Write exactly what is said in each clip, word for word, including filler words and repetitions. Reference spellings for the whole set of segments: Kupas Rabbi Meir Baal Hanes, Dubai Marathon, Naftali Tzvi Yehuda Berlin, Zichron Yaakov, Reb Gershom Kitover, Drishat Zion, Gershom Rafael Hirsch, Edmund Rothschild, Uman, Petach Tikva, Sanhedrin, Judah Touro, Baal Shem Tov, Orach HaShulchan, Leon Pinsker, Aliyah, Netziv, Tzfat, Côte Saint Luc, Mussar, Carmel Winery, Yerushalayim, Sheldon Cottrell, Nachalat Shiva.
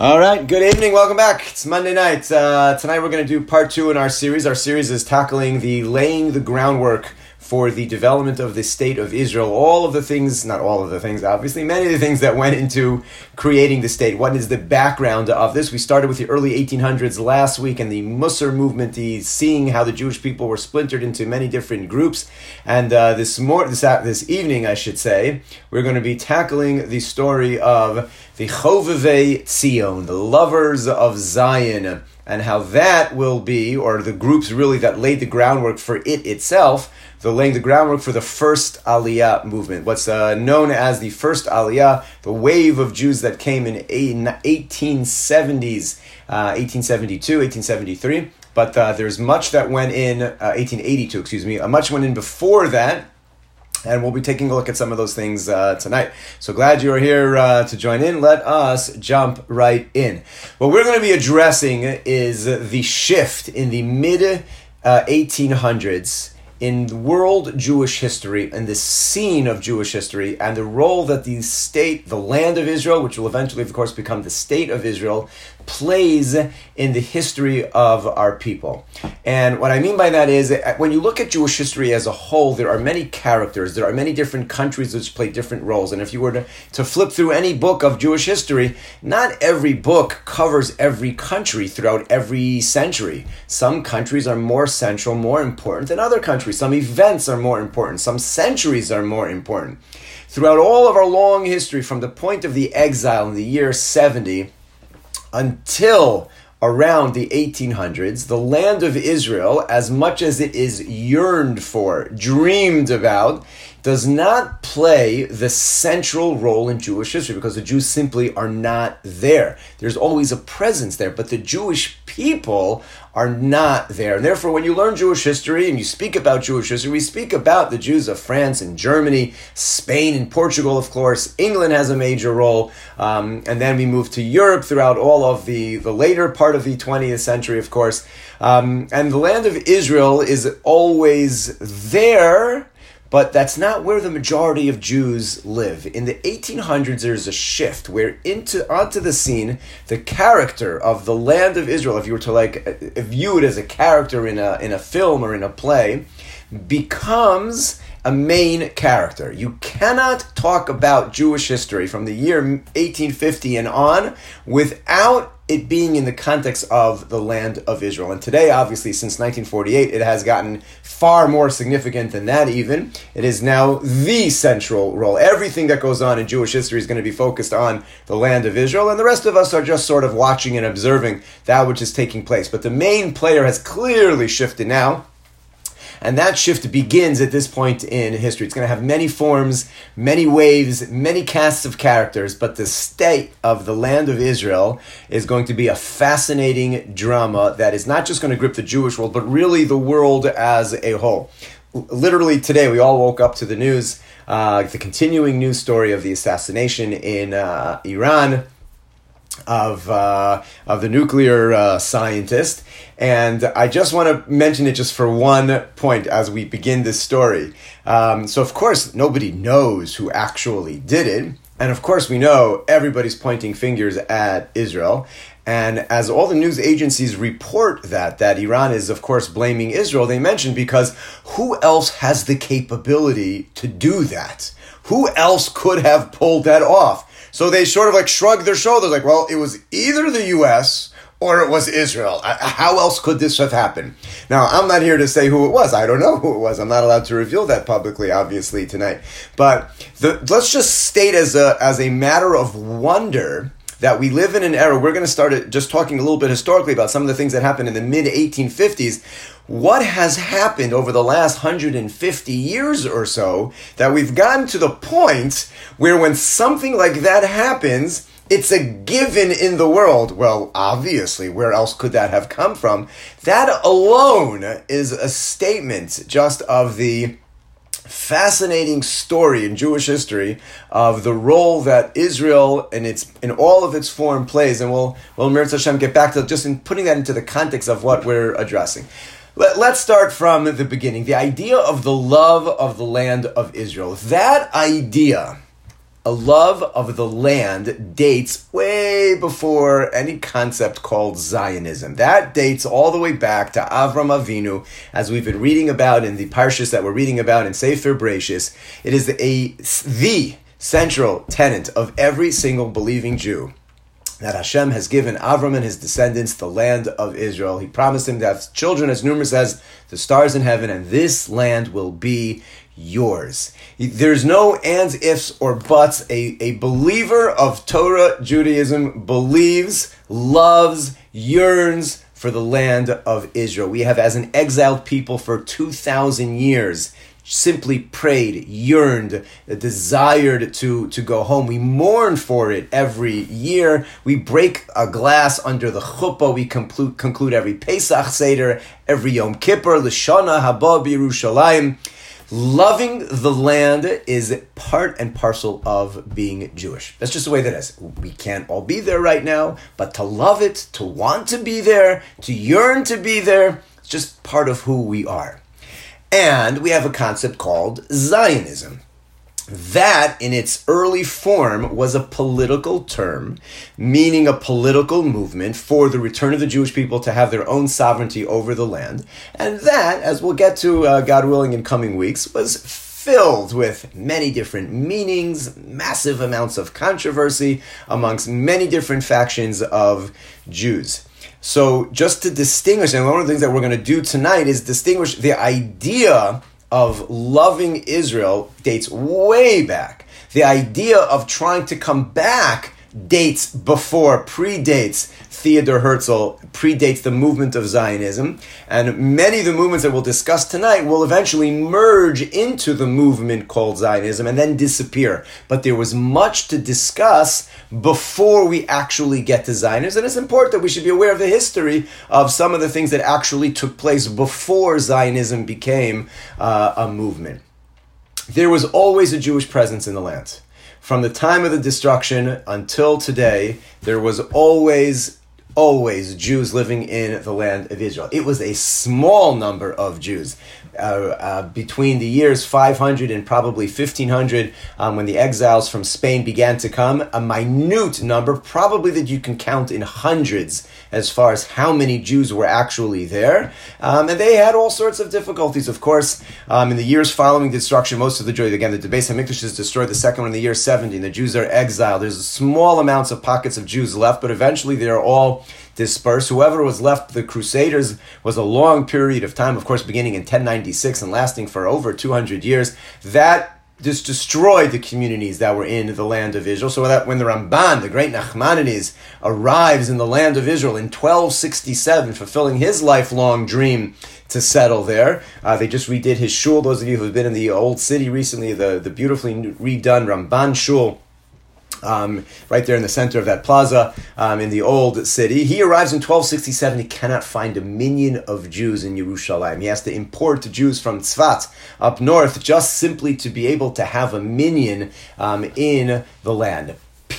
All right, good evening. Welcome back. It's Monday night. Uh, tonight we're going to do part two in our series. Our series is tackling the laying the groundwork for the development of the State of Israel. All of the things, not all of the things, obviously, many of the things that went into creating the state. What is the background of this? We started with the early eighteen hundreds last week and the Mussar movement, the seeing how the Jewish people were splintered into many different groups. And uh, this, mor- this, uh, this evening, I should say, we're going to be tackling the story of the Chovevei Tzion, the lovers of Zion, and how that will be, or the groups really that laid the groundwork for it itself, the laying the groundwork for the first Aliyah movement, what's uh, known as the first Aliyah, the wave of Jews that came in eighteen seventies, uh, eighteen seventy-two, eighteen seventy-three, but uh, there's much that went in, uh, eighteen eighty-two, excuse me, much went in before that, and we'll be taking a look at some of those things uh, tonight. So glad you are here uh, to join in. Let us jump right in. What we're going to be addressing is the shift in the mid-eighteen hundreds uh, in world Jewish history and the scene of Jewish history and the role that the state, the land of Israel, which will eventually, of course, become the State of Israel, plays in the history of our people. And what I mean by that is, when you look at Jewish history as a whole, there are many characters, there are many different countries which play different roles. And if you were to, to flip through any book of Jewish history, not every book covers every country throughout every century. Some countries are more central, more important than other countries. Some events are more important. Some centuries are more important. Throughout all of our long history, from the point of the exile in the year seventy until around the eighteen hundreds, the land of Israel, as much as it is yearned for, dreamed about, does not play the central role in Jewish history because the Jews simply are not there. There's always a presence there, but the Jewish people are not there. And therefore, when you learn Jewish history and you speak about Jewish history, we speak about the Jews of France and Germany, Spain and Portugal, of course. England has a major role. Um, and then we move to Europe throughout all of the, the later part of the twentieth century, of course. Um, and the land of Israel is always there, but that's not where the majority of Jews live. In the eighteen hundreds, there's a shift where into onto the scene, the character of the land of Israel, if you were to like view it as a character in a in a film or in a play, becomes a main character. You cannot talk about Jewish history from the year eighteen fifty and on without it being in the context of the land of Israel. And today, obviously, since nineteen forty-eight, it has gotten far more significant than that even. It is now the central role. Everything that goes on in Jewish history is going to be focused on the land of Israel, and the rest of us are just sort of watching and observing that which is taking place. But the main player has clearly shifted now, and that shift begins at this point in history. It's going to have many forms, many waves, many casts of characters, but the state of the land of Israel is going to be a fascinating drama that is not just going to grip the Jewish world, but really the world as a whole. Literally today, we all woke up to the news, uh, the continuing news story of the assassination in uh, Iran of uh, of the nuclear uh, scientist. And I just want to mention it just for one point as we begin this story. Um, so, of course, nobody knows who actually did it. And, of course, we know everybody's pointing fingers at Israel. And as all the news agencies report that, that Iran is, of course, blaming Israel, they mention because who else has the capability to do that? Who else could have pulled that off? So they sort of like shrug their shoulders like, well, it was either the U S or it was Israel. How else could this have happened? Now, I'm not here to say who it was. I don't know who it was. I'm not allowed to reveal that publicly, obviously, tonight. But the, let's just state as a as a matter of wonder that we live in an era. We're going to start just talking a little bit historically about some of the things that happened in the mid-eighteen fifties. What has happened over the last one hundred fifty years or so that we've gotten to the point where when something like that happens, it's a given in the world. Well, obviously, where else could that have come from? That alone is a statement just of the fascinating story in Jewish history of the role that Israel and its in all of its form plays. And we'll, we'll Mir Hashem, get back to just in putting that into the context of what we're addressing. Let, let's start from the beginning. The idea of the love of the land of Israel. That idea a love of the land dates way before any concept called Zionism. That dates all the way back to Avram Avinu, as we've been reading about in the parshas that we're reading about in Sefer Bereshis. It is the, a, the central tenet of every single believing Jew, that Hashem has given Avram and his descendants the land of Israel. He promised him to have children as numerous as the stars in heaven, and this land will be yours. There's no ands, ifs, or buts. A, a believer of Torah Judaism believes, loves, yearns for the land of Israel. We have, as an exiled people for two thousand years, simply prayed, yearned, desired to, to go home. We mourn for it every year. We break a glass under the chuppah. We conclude, conclude every Pesach Seder, every Yom Kippur, L'shana haba b'Yerushalayim. Loving the land is part and parcel of being Jewish. That's just the way that is. We can't all be there right now, but to love it, to want to be there, to yearn to be there, it's just part of who we are. And we have a concept called Zionism. That, in its early form, was a political term, meaning a political movement for the return of the Jewish people to have their own sovereignty over the land. And that, as we'll get to, uh, God willing, in coming weeks, was filled with many different meanings, massive amounts of controversy amongst many different factions of Jews. So just to distinguish, and one of the things that we're going to do tonight is distinguish the idea of loving Israel dates way back. The idea of trying to come back dates before, predates Theodor Herzl, predates the movement of Zionism. And many of the movements that we'll discuss tonight will eventually merge into the movement called Zionism and then disappear. But there was much to discuss before we actually get to Zionism. And it's important that we should be aware of the history of some of the things that actually took place before Zionism became uh, a movement. There was always a Jewish presence in the land. From the time of the destruction until today, there was always, always Jews living in the land of Israel. It was a small number of Jews. Uh, uh, between the years five hundred and probably fifteen hundred, um, when the exiles from Spain began to come, a minute number, probably that you can count in hundreds as far as how many Jews were actually there. Um, and they had all sorts of difficulties, of course. Um, in the years following destruction, most of the Jews, again, the Beis HaMikdash is destroyed, the second one in the year seventy, and the Jews are exiled. There's small amounts of pockets of Jews left, but eventually they're all dispersed. Whoever was left, the Crusaders, was a long period of time, of course, beginning in ten ninety-six and lasting for over two hundred years. That just destroyed the communities that were in the land of Israel. So that when the Ramban, the great Nachmanides, arrives in the land of Israel in twelve sixty-seven, fulfilling his lifelong dream to settle there, uh, they just redid his shul. Those of you who have been in the old city recently, the, the beautifully redone Ramban shul, Um, right there in the center of that plaza um, in the old city. He arrives in twelve sixty-seven. He cannot find a minion of Jews in Yerushalayim. He has to import Jews from Tzfat up north just simply to be able to have a minion um, in the land.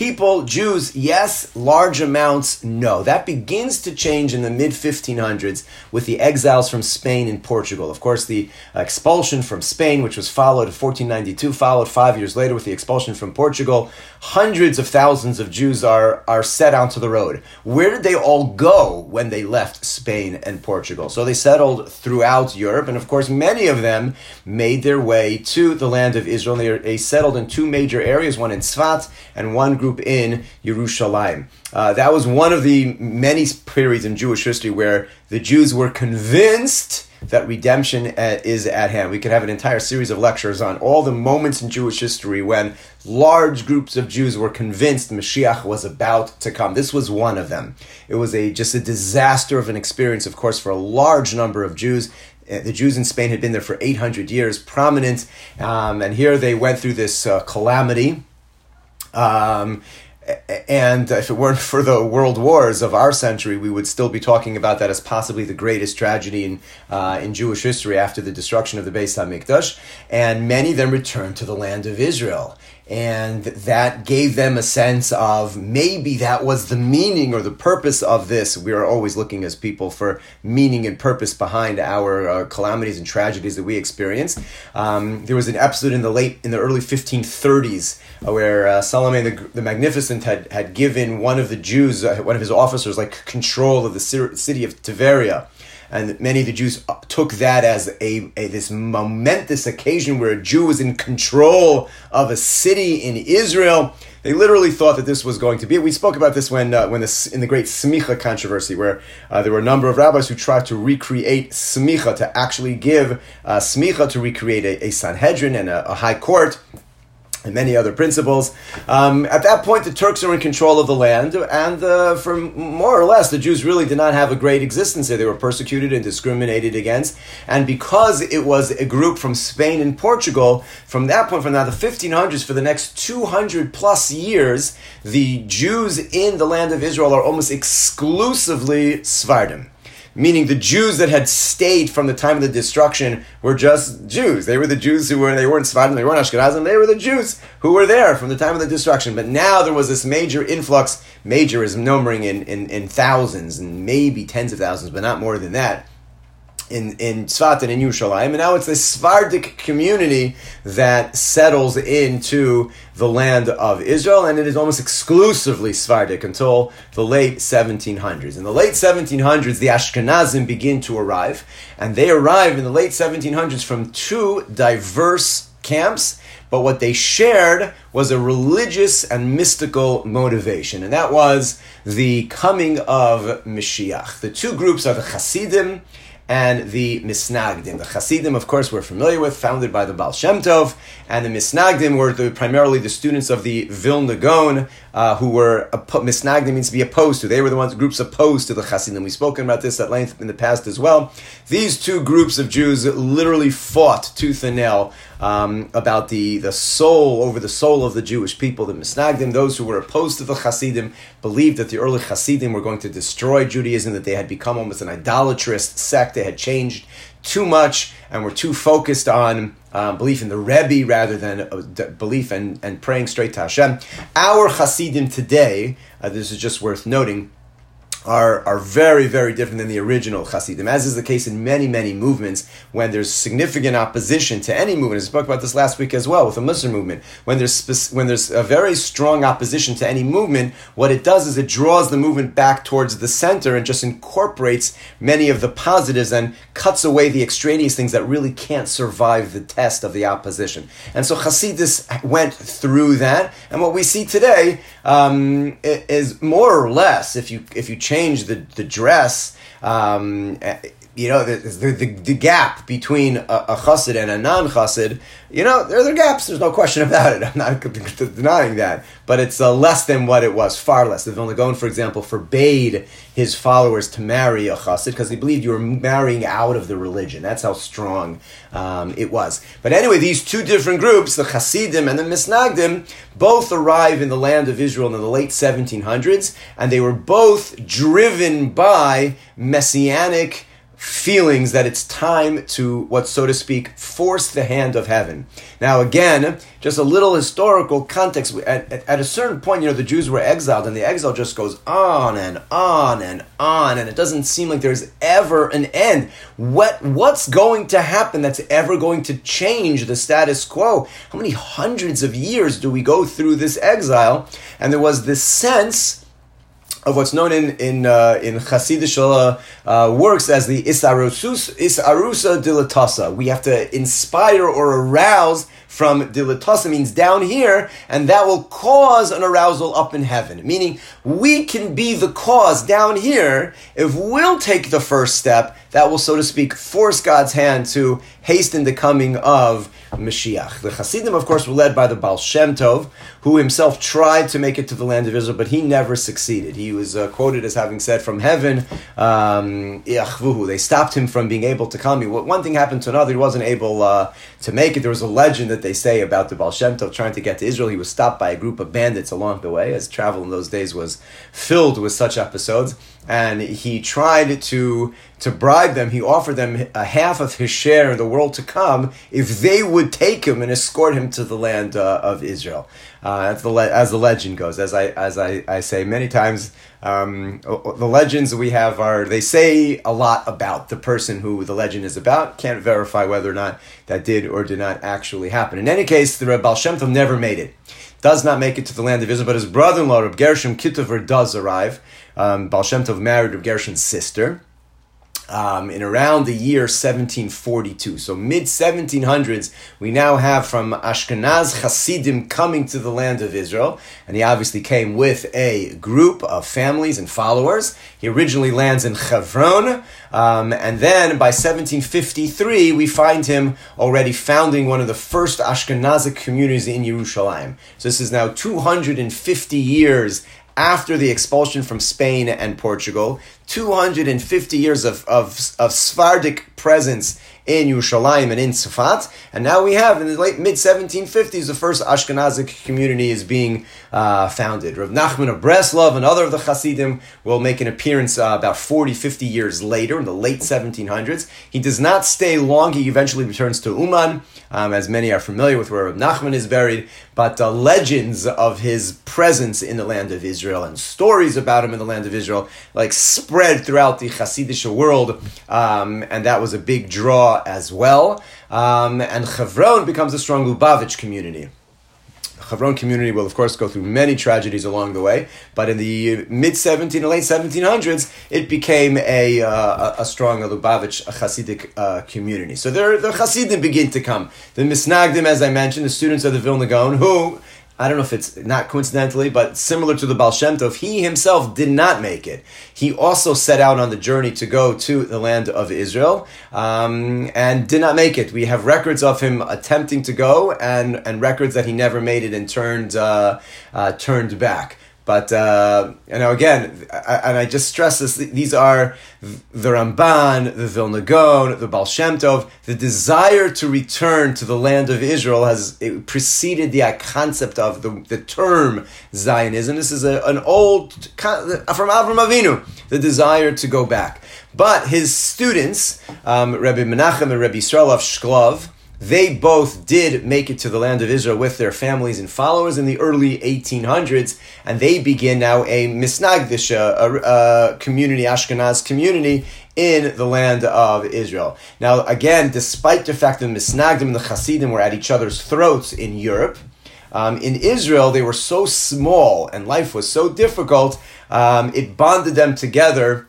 People, Jews, yes. Large amounts, no. That begins to change in the mid fifteen hundreds with the exiles from Spain and Portugal. Of course, the expulsion from Spain, which was followed in fourteen ninety-two, followed five years later with the expulsion from Portugal. Hundreds of thousands of Jews are, are set onto the road. Where did they all go when they left Spain and Portugal? So they settled throughout Europe, and of course, many of them made their way to the land of Israel. They, they settled in two major areas, one in Tzfat and one group in Yerushalayim. Uh, that was one of the many periods in Jewish history where the Jews were convinced that redemption uh, is at hand. We could have an entire series of lectures on all the moments in Jewish history when large groups of Jews were convinced Mashiach was about to come. This was one of them. It was a just a disaster of an experience, of course, for a large number of Jews. The Jews in Spain had been there for eight hundred years, prominent, um, and here they went through this uh, calamity. Um, and if it weren't for the world wars of our century, we would still be talking about that as possibly the greatest tragedy in uh, in Jewish history after the destruction of the Beis HaMikdash. And many of them returned to the land of Israel. And that gave them a sense of maybe that was the meaning or the purpose of this. We are always looking as people for meaning and purpose behind our uh, calamities and tragedies that we experience. Um, there was an episode in the late, in the early fifteen thirties uh, where uh, Salome the, the Magnificent had, had given one of the Jews, uh, one of his officers, like control of the city of Tiberia. And many of the Jews took that as a, a this momentous occasion where a Jew was in control of a city in Israel. They literally thought that this was going to be. We spoke about this when, uh, when the, in the great smicha controversy, where uh, there were a number of rabbis who tried to recreate smicha, to actually give uh, smicha, to recreate a, a Sanhedrin and a, a high court, and many other principles. Um, at that point, the Turks are in control of the land, and uh, for more or less, the Jews really did not have a great existence there. They were persecuted and discriminated against, and because it was a group from Spain and Portugal, from that point, from now the fifteen hundreds, for the next two hundred plus years, the Jews in the land of Israel are almost exclusively Sephardim. Meaning the Jews that had stayed from the time of the destruction were just Jews. They were the Jews who were, they weren't Sephardim, they weren't Ashkenazim, they were the Jews who were there from the time of the destruction. But now there was this major influx, major is numbering in, in, in thousands and maybe tens of thousands, but not more than that, in, in Tzfat and in Yerushalayim. And now it's this Sephardic community that settles into the land of Israel, and it is almost exclusively Sephardic until the late seventeen hundreds. In the late seventeen hundreds, the Ashkenazim begin to arrive, and they arrive in the late seventeen hundreds from two diverse camps, but what they shared was a religious and mystical motivation, and that was the coming of Mashiach. The two groups are the Hasidim and the Misnagdim. The Hasidim, of course, we're familiar with, founded by the Baal Shem Tov, and the Misnagdim were the, primarily the students of the Vilna Gaon, uh, who were, op- Misnagdim means to be opposed to. They were the ones, groups opposed to the Hasidim. We've spoken about this at length in the past as well. These two groups of Jews literally fought tooth and nail um, about the, the soul, over the soul of the Jewish people. The Misnagdim, those who were opposed to the Hasidim, believed that the early Hasidim were going to destroy Judaism, that they had become almost an idolatrous sect. They had changed too much and were too focused on uh, belief in the Rebbe rather than uh, d- belief and, and praying straight to Hashem. Our Hasidim today, uh, this is just worth noting, Are, are very, very different than the original Hasidim, as is the case in many, many movements when there's significant opposition to any movement. I spoke about this last week as well with the Mussar movement. When there's spe- when there's a very strong opposition to any movement, what it does is it draws the movement back towards the center and just incorporates many of the positives and cuts away the extraneous things that really can't survive the test of the opposition. And so Hasidus went through that, and what we see today um, is more or less, if you if you change change the, the dress, um, you know, the, the, the gap between a, a chassid and a non-chassid, you know, there, there are gaps, there's no question about it, I'm not denying that, but it's uh, less than what it was, far less. The Vilna Gaon, for example, forbade his followers to marry a chassid because they believed you were marrying out of the religion. That's how strong um, it was. But anyway, these two different groups, the Hasidim and the Misnagdim, both arrive in the land of Israel in the late seventeen hundreds, and they were both driven by messianic feelings that it's time to, what, so to speak, force the hand of heaven. Now, again, just a little historical context. At, at, at a certain point, you know, the Jews were exiled, and the exile just goes on and on and on, and it doesn't seem like there's ever an end. What What's going to happen that's ever going to change the status quo? How many hundreds of years do we go through this exile? And there was this sense of what's known in in uh, in Hasidic uh, works as the isarusus isarusa dilatasa. We have to inspire or arouse from dilatasa, means down here, and that will cause an arousal up in heaven. Meaning, we can be the cause down here if we'll take the first step. That will, so to speak, force God's hand to hasten the coming of Mashiach. The Hasidim, of course, were led by the Baal Shem Tov, who himself tried to make it to the land of Israel, but he never succeeded. He was uh, quoted as having said from heaven, um, they stopped him from being able to come. He, one thing happened to another. He wasn't able uh, to make it. There was a legend that they say about the Baal Shem Tov trying to get to Israel. He was stopped by a group of bandits along the way, as travel in those days was filled with such episodes. And he tried to to bribe them, he offered them a half of his share in the world to come if they would take him and escort him to the land uh, of Israel. Uh, as, the le- as the legend goes, as I as I, I say many times, um, the legends we have are, they say a lot about the person who the legend is about. Can't verify whether or not that did or did not actually happen. In any case, the Baal Shem Tov never made it. Does not make it to the land of Israel, but his brother-in-law, Reb Gershom Kitover, does arrive. Um, Baal Shem Tov married Reb Gershom's sister. Um, in around the year seventeen forty-two, so mid seventeen hundreds, we now have from Ashkenaz Hasidim coming to the land of Israel, and he obviously came with a group of families and followers. He originally lands in Hebron, um, and then by seventeen fifty-three, we find him already founding one of the first Ashkenazic communities in Yerushalayim. So this is now two hundred fifty years after the expulsion from Spain and Portugal, two hundred fifty years of, of, of Sephardic presence in Yerushalayim and in Tzfat, and now we have, in the late mid seventeen fifties, the first Ashkenazic community is being uh, founded. Rav Nachman of Breslov and other of the Hasidim will make an appearance uh, about forty, fifty years later, in the late seventeen hundreds. He does not stay long. He eventually returns to Uman, um, as many are familiar with where Rav Nachman is buried, but uh, legends of his presence in the land of Israel and stories about him in the land of Israel like spread throughout the Hasidic world, um, and that was a big draw as well. Um, and Hebron becomes a strong Lubavitch community. The Hebron community will, of course, go through many tragedies along the way, but in the mid seventeen and late seventeen hundreds, it became a uh, a strong Lubavitch Hasidic uh, community. So there, the Hasidim begin to come. The Misnagdim, as I mentioned, the students of the Vilna Gaon, who, I don't know if it's not coincidentally, but similar to the Baal Shem Tov, he himself did not make it. He also set out on the journey to go to the land of Israel um, and did not make it. We have records of him attempting to go and, and records that he never made it and turned uh, uh, turned back. But, uh, you know, again, I, and I just stress this, these are the Ramban, the Vilna Gaon, the Baal Shem Tov. The desire to return to the land of Israel has it preceded the concept of the, the term Zionism. This is a, an old, from Avram Avinu, the desire to go back. But his students, um, Rebbe Menachem and Reb Yisrael of Shklov, they both did make it to the land of Israel with their families and followers in the early eighteen hundreds, and they begin now a Misnagdish, a, a community, Ashkenaz community, in the land of Israel. Now, again, despite the fact that Misnagdim and the Hasidim were at each other's throats in Europe, Um, in Israel, they were so small and life was so difficult, um, it bonded them together.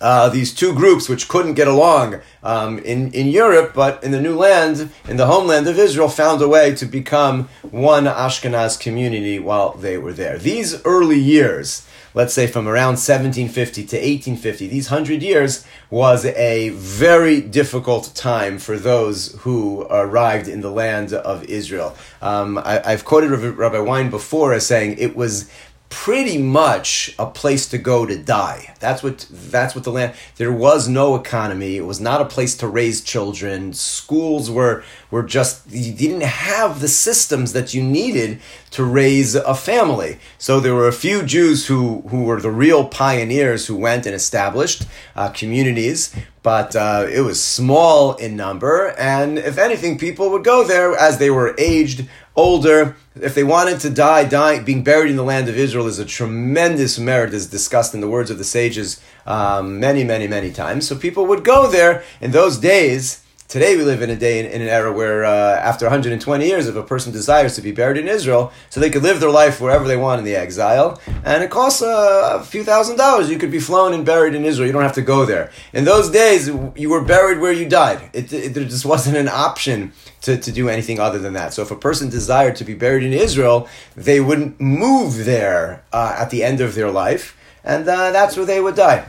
Uh, these two groups which couldn't get along um, in, in Europe, but in the new land, in the homeland of Israel, found a way to become one Ashkenaz community while they were there. These early years, let's say from around seventeen fifty to eighteen fifty, these hundred years was a very difficult time for those who arrived in the land of Israel. Um, I, I've quoted Rabbi Wein before as saying it was pretty much a place to go to die. That's what that's what the land, there was no economy. It was not a place to raise children. Schools were were just, you didn't have the systems that you needed to raise a family. So there were a few Jews who, who were the real pioneers who went and established uh, communities, but uh, it was small in number. And if anything, people would go there as they were aged, older. If they wanted to die, die, being buried in the land of Israel is a tremendous merit, as discussed in the words of the sages um, many, many, many times. So people would go there in those days. Today we live in a day, in, in an era where uh, after one hundred twenty years, if a person desires to be buried in Israel, so they could live their life wherever they want in the exile, and it costs uh, a few thousand dollars. You could be flown and buried in Israel. You don't have to go there. In those days, you were buried where you died. It, it, there just wasn't an option to, to do anything other than that. So if a person desired to be buried in Israel, they wouldn't move there uh, at the end of their life, and uh, that's where they would die.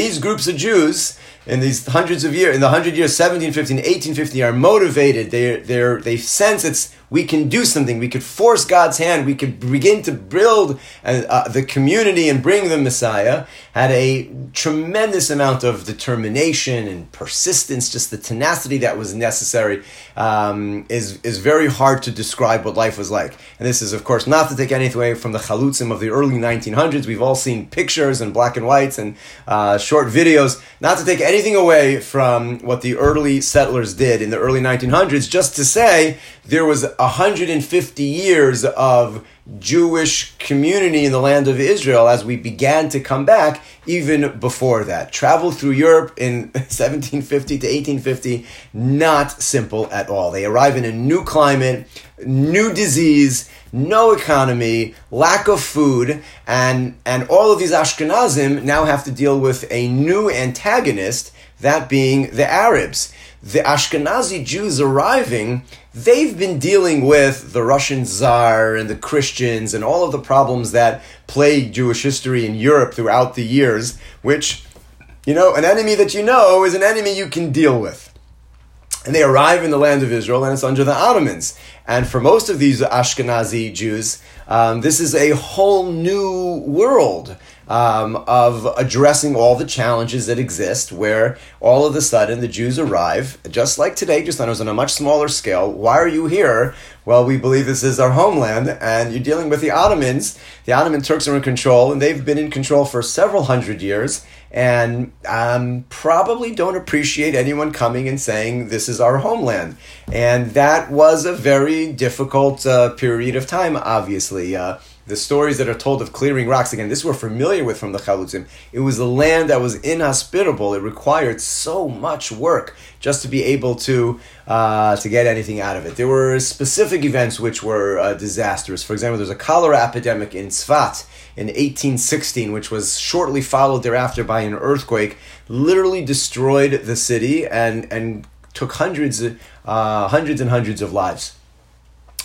These groups of Jews in these hundreds of years, in the hundred years, seventeen fifteen, eighteen fifteen, are motivated. They they they sense it's we can do something. We could force God's hand. We could begin to build a, uh, the community and bring the Messiah. Had a tremendous amount of determination and persistence. Just the tenacity that was necessary um, is is very hard to describe what life was like. And this is, of course, not to take anything away from the chalutzim of the early nineteen hundreds. We've all seen pictures and black and whites and uh, short videos. Not to take any anything away from what the early settlers did in the early nineteen hundreds, just to say there was one hundred fifty years of Jewish community in the land of Israel as we began to come back even before that. Travel through Europe in seventeen fifty to eighteen fifty, not simple at all. They arrive in a new climate, new disease, no economy, lack of food, and, and all of these Ashkenazim now have to deal with a new antagonist, that being the Arabs. The Ashkenazi Jews arriving, they've been dealing with the Russian Tsar and the Christians and all of the problems that plague Jewish history in Europe throughout the years, which, you know, an enemy that you know is an enemy you can deal with. And they arrive in the land of Israel, and it's under the Ottomans. And for most of these Ashkenazi Jews, um, this is a whole new world um, of addressing all the challenges that exist, where all of a sudden the Jews arrive, just like today, just on a much smaller scale. Why are you here? Well, we believe this is our homeland, and you're dealing with the Ottomans. The Ottoman Turks are in control, and they've been in control for several hundred years, and um, probably don't appreciate anyone coming and saying, this is our homeland. And that was a very difficult uh, period of time, obviously. Uh, the stories that are told of clearing rocks, again, this we're familiar with from the Chalutzim. It was a land that was inhospitable. It required so much work just to be able to uh, to get anything out of it. There were specific events which were uh, disastrous. For example, there was a cholera epidemic in Tzfat in eighteen sixteen, which was shortly followed thereafter by an earthquake, literally destroyed the city and, and took hundreds, uh, hundreds and hundreds of lives.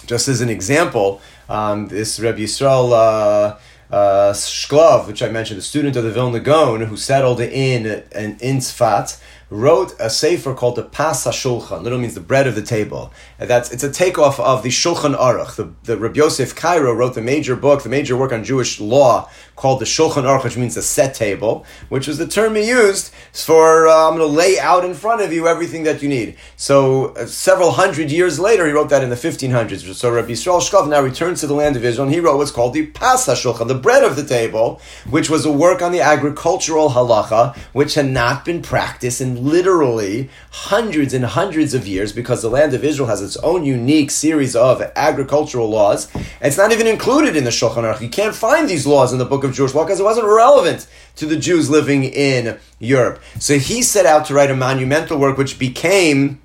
Just as an example, um, this Reb Yisrael of uh, uh, Shklov, which I mentioned, a student of the Vilna Gaon who settled in in, in Tzfat, wrote a sefer called the Pas HaShulchan. Literally means the bread of the table. And that's it's a takeoff of the Shulchan Aruch. The, the Reb Yosef Cairo wrote the major book, the major work on Jewish law called the Shulchan Aruch, which means the set table, which was the term he used for uh, I'm going to lay out in front of you everything that you need. So uh, several hundred years later, he wrote that in the fifteen hundreds. So Reb Yisrael Shklov now returns to the land of Israel, and he wrote what's called the Pas HaShulchan, the bread of the table, which was a work on the agricultural halacha, which had not been practiced in literally hundreds and hundreds of years, because the land of Israel has its own unique series of agricultural laws. It's not even included in the Shulchan Aruch. You can't find these laws in the book of Jewish law because it wasn't relevant to the Jews living in Europe. So he set out to write a monumental work which became,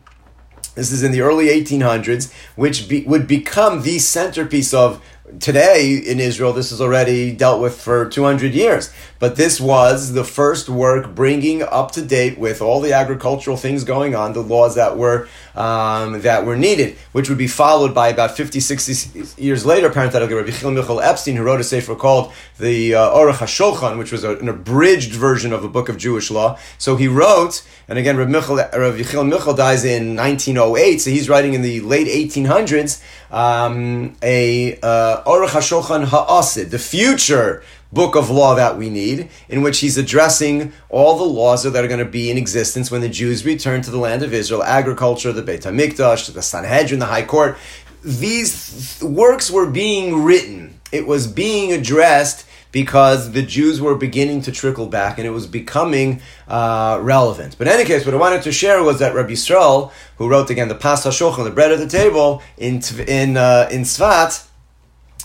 this is in the early eighteen hundreds, which be, would become the centerpiece of today in Israel. This is already dealt with for two hundred years. But this was the first work bringing up to date with all the agricultural things going on, the laws that were um, that were needed, which would be followed by about fifty, sixty years later, parenthetically, Rabbi Yechiel Michel Epstein, who wrote a sefer called the uh, Orach HaShulchan, which was a, an abridged version of a book of Jewish law. So he wrote, and again, Rabbi Yechiel Michel dies in nineteen oh eight, so he's writing in the late eighteen hundreds, um, a uh, Orach HaShulchan HaAsid, the future book of law that we need, in which he's addressing all the laws that are going to be in existence when the Jews return to the land of Israel, agriculture, the Beit HaMikdash, the Sanhedrin, the High Court. These th- works were being written. It was being addressed because the Jews were beginning to trickle back and it was becoming uh, relevant. But in any case, what I wanted to share was that Reb Yisrael, who wrote, again, the Pas HaShulchan, the bread of the table, in, in, uh, in Tzfat,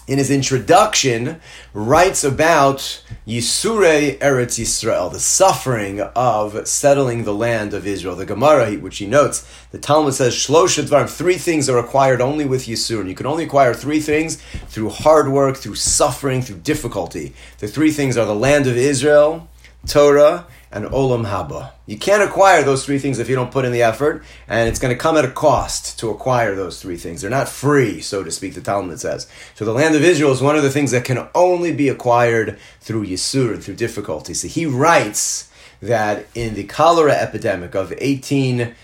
in his introduction, writes about Yisurei Eretz Yisrael, the suffering of settling the land of Israel. The Gemara, which he notes, the Talmud says, Shlosha Dvarim, three things are acquired only with Yisur. And you can only acquire three things through hard work, through suffering, through difficulty. The three things are the land of Israel, Torah, and olam haba. You can't acquire those three things if you don't put in the effort, and it's going to come at a cost to acquire those three things. They're not free, so to speak, the Talmud says. So the land of Israel is one of the things that can only be acquired through yisur, and through difficulty. So he writes that in the cholera epidemic of eighteen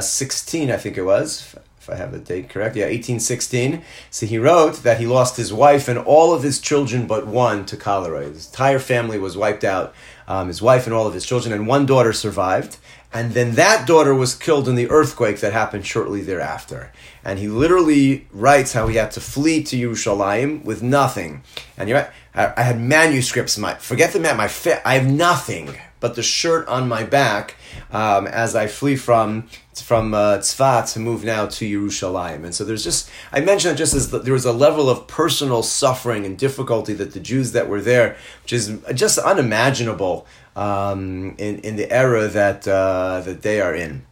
sixteen, I think it was, if I have the date correct, yeah, eighteen sixteen. So he wrote that he lost his wife and all of his children but one to cholera. His entire family was wiped out, um, his wife and all of his children, and one daughter survived. And then that daughter was killed in the earthquake that happened shortly thereafter. And he literally writes how he had to flee to Yerushalayim with nothing. And you're right, I, I had manuscripts, my forget the map, my fa- I have nothing but the shirt on my back um, as I flee from from uh, Tzfat to move now to Yerushalayim. And so there's just, I mentioned it just as the, there was a level of personal suffering and difficulty that the Jews that were there, which is just unimaginable um, in, in the era that uh, that they are in.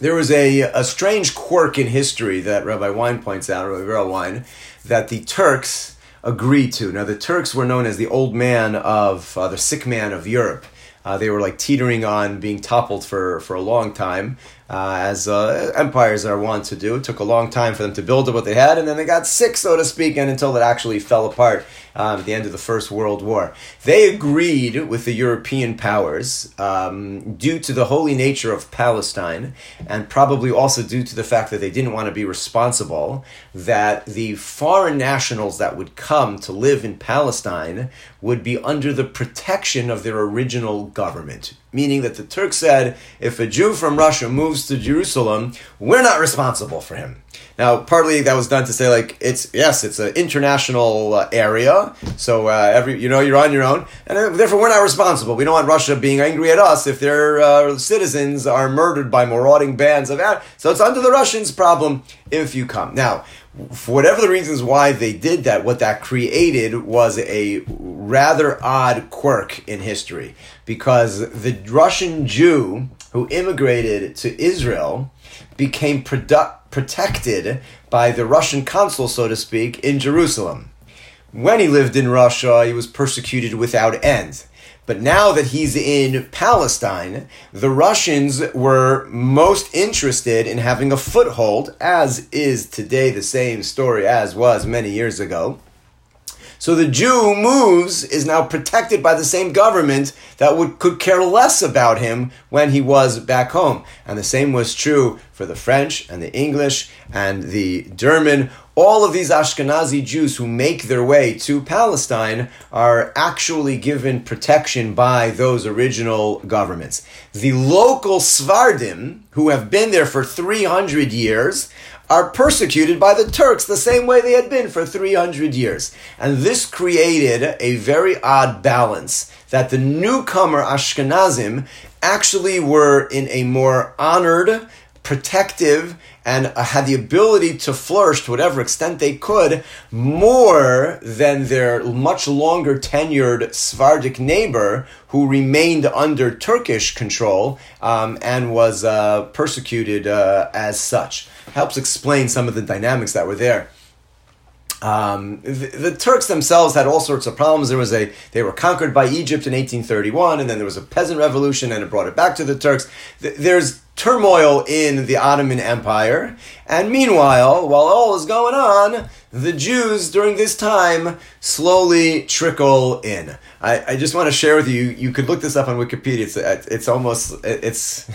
There was a, a strange quirk in history that Rabbi Wein points out, Rabbi Vera Wein, that the Turks agreed to. Now the Turks were known as the old man of, uh, the sick man of Europe. Uh, they were like teetering on being toppled for, for a long time, uh, as uh, empires are wont to do. It took a long time for them to build up what they had, and then they got sick, so to speak, and until it actually fell apart um, at the end of the First World War. They agreed with the European powers um, due to the holy nature of Palestine, and probably also due to the fact that they didn't want to be responsible, that the foreign nationals that would come to live in Palestine would be under the protection of their original government. Meaning that the Turks said, if a Jew from Russia moves to Jerusalem, we're not responsible for him. Now, partly that was done to say, like, it's, yes, it's an international uh, area, so uh, every, you know, you're on your own, and therefore we're not responsible. We don't want Russia being angry at us if their uh, citizens are murdered by marauding bands of animals. So it's under the Russians' problem if you come. Now, for whatever the reasons why they did that, what that created was a rather odd quirk in history, because the Russian Jew who immigrated to Israel became produ- protected by the Russian consul, so to speak, in Jerusalem. When he lived in Russia, he was persecuted without end. But now that he's in Palestine, the Russians were most interested in having a foothold, as is today the same story as was many years ago. So the Jew who moves is now protected by the same government that would could care less about him when he was back home. And the same was true for the French and the English and the German. All of these Ashkenazi Jews who make their way to Palestine are actually given protection by those original governments. The local Sephardim, who have been there for three hundred years, are persecuted by the Turks the same way they had been for three hundred years. And this created a very odd balance that the newcomer Ashkenazim actually were in a more honored, protective, and had the ability to flourish to whatever extent they could, more than their much longer tenured Sephardic neighbor who remained under Turkish control um, and was uh, persecuted uh, as such. Helps explain some of the dynamics that were there. Um, the, the Turks themselves had all sorts of problems. There was a, they were conquered by Egypt in eighteen thirty-one, and then there was a peasant revolution, and it brought it back to the Turks. There's turmoil in the Ottoman Empire. And meanwhile, while all is going on, the Jews during this time slowly trickle in. I, I just want to share with you, you could look this up on Wikipedia. It's it's almost, it's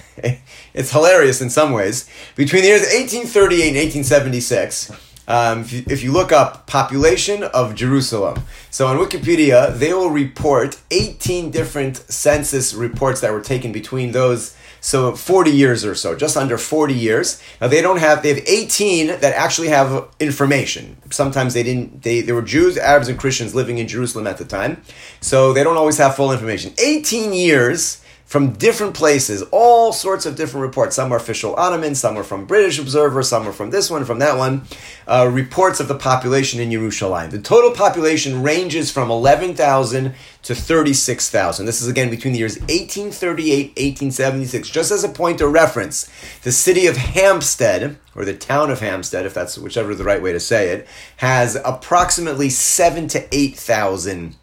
it's hilarious in some ways. Between the years eighteen thirty-eight and eighteen seventy-six, Um, if, you, if you look up population of Jerusalem, so on Wikipedia, they will report eighteen different census reports that were taken between those, so forty years or so, just under forty years. Now they don't have, they have eighteen that actually have information. Sometimes they didn't, they, there were Jews, Arabs, and Christians living in Jerusalem at the time, so they don't always have full information. eighteen years from different places, all sorts of different reports. Some are official Ottoman, some are from British Observer, some are from this one, from that one. Uh, reports of the population in Yerushalayim. The total population ranges from eleven thousand to thirty-six thousand. This is again between the years eighteen thirty-eight, eighteen seventy-six. Just as a point of reference, the city of Hampstead, or the town of Hampstead, if that's whichever the right way to say it, has approximately seven to eight thousand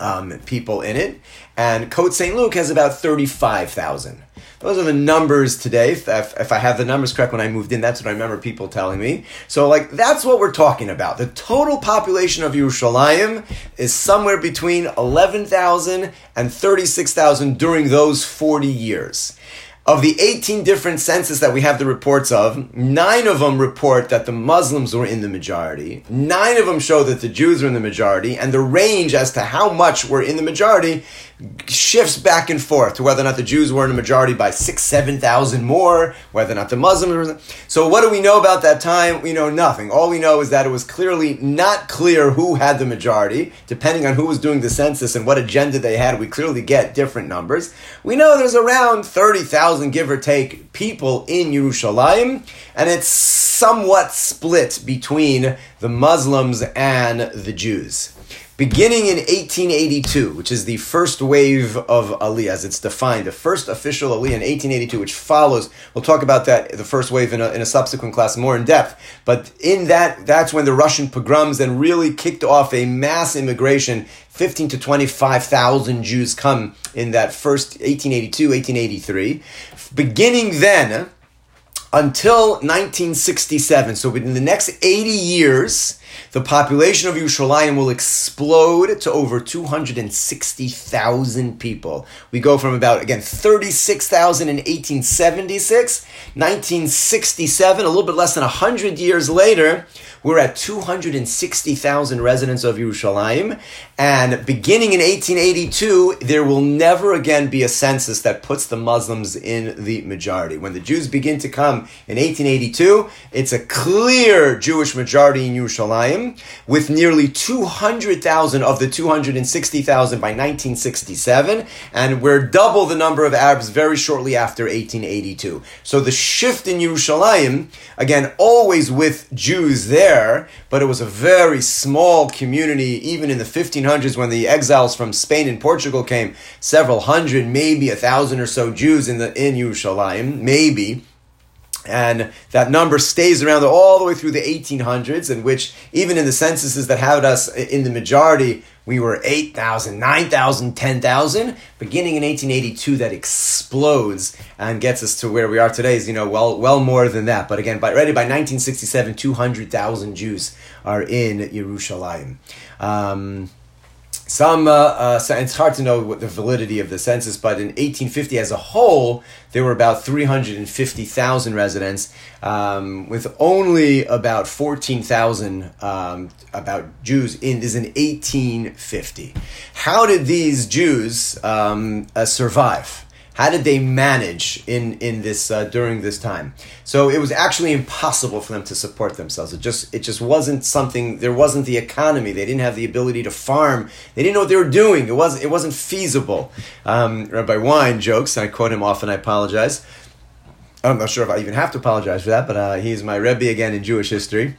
um, people in it. And Côte Saint Luc has about thirty-five thousand. Those are the numbers today. If, if I have the numbers correct when I moved in, that's what I remember people telling me. So, like, that's what we're talking about. The total population of Yerushalayim is somewhere between eleven thousand and thirty-six thousand during those forty years. Of the eighteen different census that we have the reports of, nine of them report that the Muslims were in the majority. Nine of them show that the Jews were in the majority. And the range as to how much were in the majority shifts back and forth to whether or not the Jews were in the majority by six, seven thousand more, whether or not the Muslims were. So what do we know about that time? We know nothing. All we know is that it was clearly not clear who had the majority. Depending on who was doing the census and what agenda they had, we clearly get different numbers. We know there's around thirty thousand, give or take, people in Yerushalayim, and it's somewhat split between the Muslims and the Jews. Beginning in eighteen eighty-two, which is the first wave of Aliyah, as it's defined, the first official Aliyah in eighteen eighty-two, which follows, we'll talk about that, the first wave in a, in a subsequent class more in depth, but in that, that's when the Russian pogroms then really kicked off a mass immigration. fifteen to twenty-five thousand Jews come in that first eighteen eighty-two, eighteen eighty-three. Beginning then, until nineteen sixty-seven, so within the next eighty years, the population of Yerushalayim will explode to over two hundred sixty thousand people. We go from about, again, thirty-six thousand in eighteen seventy-six, nineteen sixty-seven, a little bit less than one hundred years later, we're at two hundred sixty thousand residents of Yerushalayim. And beginning in eighteen eighty-two, there will never again be a census that puts the Muslims in the majority. When the Jews begin to come in eighteen eighty-two, it's a clear Jewish majority in Yerushalayim, with nearly two hundred thousand of the two hundred sixty thousand by nineteen sixty-seven. And we're double the number of Arabs very shortly after eighteen eighty-two. So the shift in Yerushalayim, again, always with Jews there, but it was a very small community, even in the fifteen hundreds when the exiles from Spain and Portugal came, several hundred, maybe a thousand or so Jews in the in Yerushalayim, maybe. And that number stays around all the way through the eighteen hundreds, in which even in the censuses that had us in the majority, we were eight thousand, nine thousand, ten thousand. Beginning in eighteen eighty-two, that explodes and gets us to where we are today is, you know, well well more than that. But again, by, already by nineteen sixty-seven, two hundred thousand Jews are in Yerushalayim. Um... Some, uh, uh, it's hard to know what the validity of the census, but in eighteen fifty as a whole, there were about three hundred fifty thousand residents, um, with only about fourteen thousand um, about Jews in is in eighteen fifty. How did these Jews um, uh, survive? How did they manage in in this uh, during this time? So it was actually impossible for them to support themselves. It just it just wasn't something. There wasn't the economy. They didn't have the ability to farm. They didn't know what they were doing. It wasn't it wasn't feasible. Um, Rabbi Wein jokes, and I quote him often. I apologize. I'm not sure if I even have to apologize for that, but uh, he's my Rebbe again in Jewish history.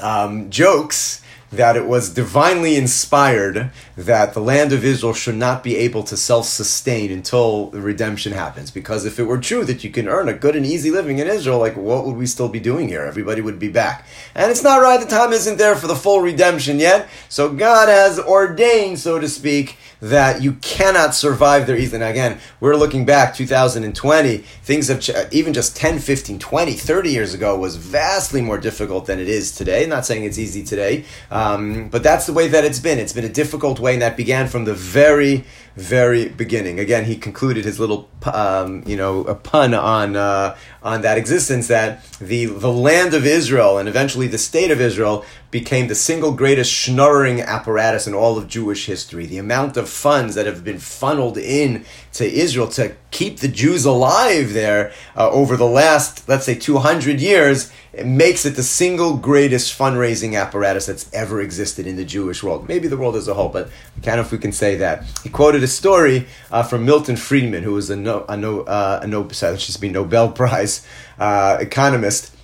Um, jokes. That it was divinely inspired that the land of Israel should not be able to self-sustain until the redemption happens. Because if it were true that you can earn a good and easy living in Israel, like, what would we still be doing here? Everybody would be back. And it's not right. The time isn't there for the full redemption yet. So God has ordained, so to speak, that you cannot survive there easily. Now again, we're looking back, two thousand twenty, things have, ch- even just ten, fifteen, twenty, thirty years ago was vastly more difficult than it is today. Not saying it's easy today, um, but that's the way that it's been. It's been a difficult way, and that began from the very, very beginning. Again, he concluded his little, um, you know, a pun on uh, on that existence, that the, the land of Israel and eventually the state of Israel became the single greatest schnorring apparatus in all of Jewish history. The amount of funds that have been funneled in to Israel to keep the Jews alive there uh, over the last, let's say, two hundred years, it makes it the single greatest fundraising apparatus that's ever existed in the Jewish world. Maybe the world as a whole, but I can't know if we can say that. He quoted a story uh, from Milton Friedman, who was a no, a no, uh, a no, sorry, it should be Nobel Prize uh, economist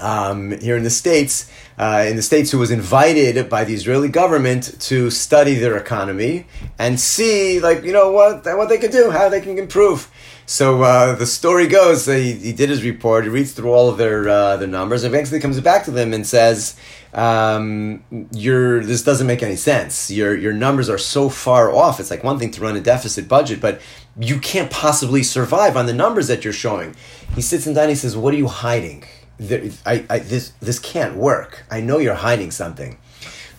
um, here in the States. Uh, in the States, who was invited by the Israeli government to study their economy and see, like, you know, what what they could do, how they can improve. So uh, the story goes, uh, he, he did his report, he reads through all of their uh, their numbers, and eventually comes back to them and says, um, you're this doesn't make any sense. Your your numbers are so far off. It's like one thing to run a deficit budget, but you can't possibly survive on the numbers that you're showing. He sits him down and he says, what are you hiding? There, I, I, this this can't work. I know you're hiding something.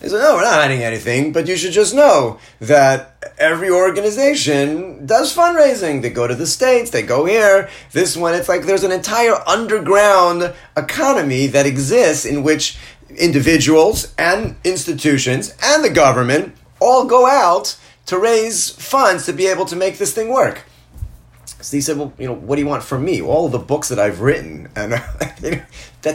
They said, no, we're not hiding anything, but you should just know that every organization does fundraising. They go to the States, they go here. This one, it's like there's an entire underground economy that exists in which individuals and institutions and the government all go out to raise funds to be able to make this thing work. So he said, well, you know, what do you want from me? All of the books that I've written, and that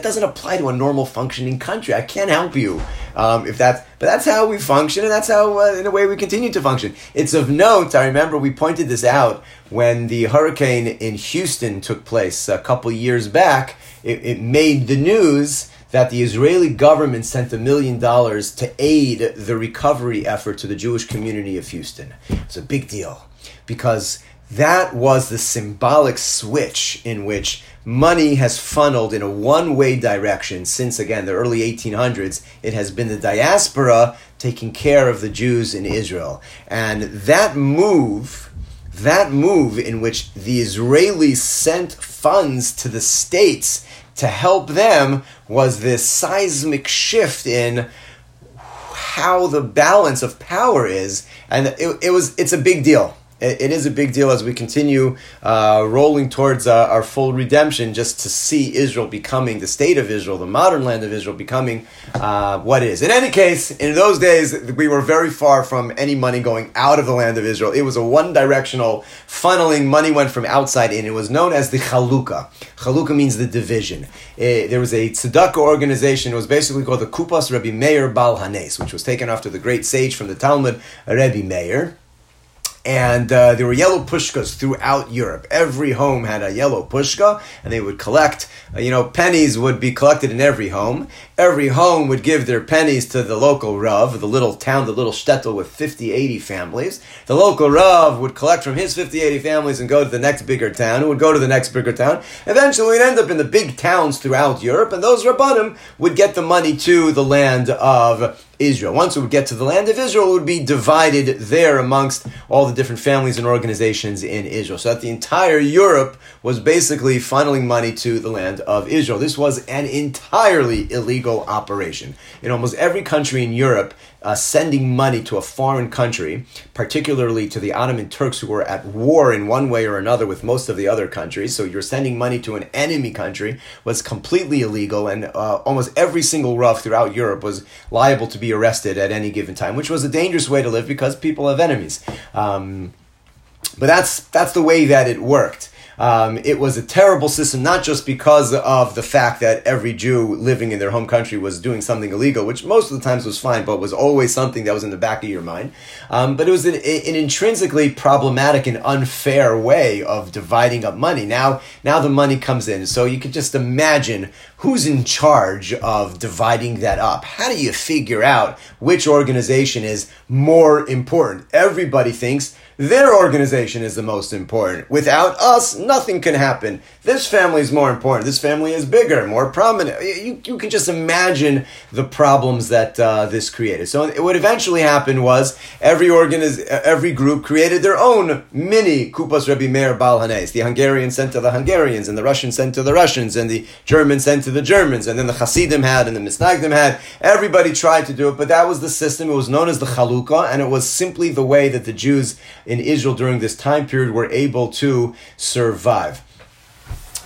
doesn't apply to a normal functioning country. I can't help you um, if that's, but that's how we function, and that's how, uh, in a way, we continue to function. It's of note, I remember we pointed this out when the hurricane in Houston took place a couple years back. It, it made the news that the Israeli government sent a million dollars to aid the recovery effort to the Jewish community of Houston. It's a big deal, because that was the symbolic switch in which money has funneled in a one-way direction since, again, the early eighteen hundreds. It has been the diaspora taking care of the Jews in Israel. And that move, that move in which the Israelis sent funds to the States to help them, was this seismic shift in how the balance of power is. And it, it was it's a big deal. It is a big deal as we continue uh, rolling towards uh, our full redemption, just to see Israel becoming the state of Israel, the modern land of Israel, becoming uh, what it is. In any case, in those days, we were very far from any money going out of the land of Israel. It was a one-directional funneling. Money went from outside in. It was known as the Chalukah. Chalukah means the division. It, there was a tzedakah organization. It was basically called the Kupas Rabbi Meir Baal Hanes, which was taken after the great sage from the Talmud, Rebbe Meir. And uh, there were yellow pushkas throughout Europe. Every home had a yellow pushka, and they would collect, uh, you know, pennies would be collected in every home. Every home would give their pennies to the local Rav, the little town, the little shtetl with fifty, eighty families. The local Rav would collect from his fifty, eighty families and go to the next bigger town, who would go to the next bigger town. Eventually, we'd end up in the big towns throughout Europe, and those Rabbanim would get the money to the land of Israel. Once it would get to the land of Israel, it would be divided there amongst all the different families and organizations in Israel. So that the entire Europe was basically funneling money to the land of Israel. This was an entirely illegal operation. In almost every country in Europe, uh, sending money to a foreign country, particularly to the Ottoman Turks, who were at war in one way or another with most of the other countries, so you're sending money to an enemy country, was completely illegal, and uh, almost every single Rav throughout Europe was liable to be arrested at any given time, which was a dangerous way to live because people have enemies. Um, but that's that's the way that it worked. Um, it was a terrible system, not just because of the fact that every Jew living in their home country was doing something illegal, which most of the times was fine, but was always something that was in the back of your mind. Um, but it was an, an intrinsically problematic and unfair way of dividing up money. Now, now the money comes in, so you could just imagine who's in charge of dividing that up. How do you figure out which organization is more important? Everybody thinks their organization is the most important. Without us, nothing can happen. This family is more important. This family is bigger, more prominent. You, you can just imagine the problems that uh, this created. So what eventually happened was every organiz- every group created their own mini Kupas Rebbe Meir Baal Hanes. The Hungarians sent to the Hungarians, and the Russians sent to the Russians, and the Germans sent to the Germans, and then the Hasidim had, and the Misnagdim had. Everybody tried to do it, but that was the system. It was known as the Chalukah, and it was simply the way that the Jews in Israel during this time period were able to survive.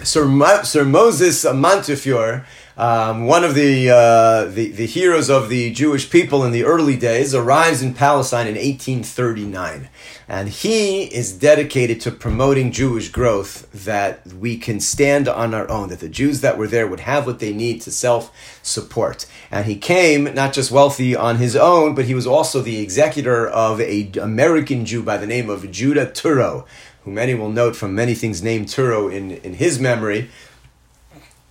Sir, Mo- Sir Moses Montefiore, um, one of the, uh, the the heroes of the Jewish people in the early days, arrives in Palestine in eighteen thirty-nine. And he is dedicated to promoting Jewish growth, that we can stand on our own, that the Jews that were there would have what they need to self-support. And he came not just wealthy on his own, but he was also the executor of an American Jew by the name of Judah Touro, who many will note from many things named Touro in, in his memory.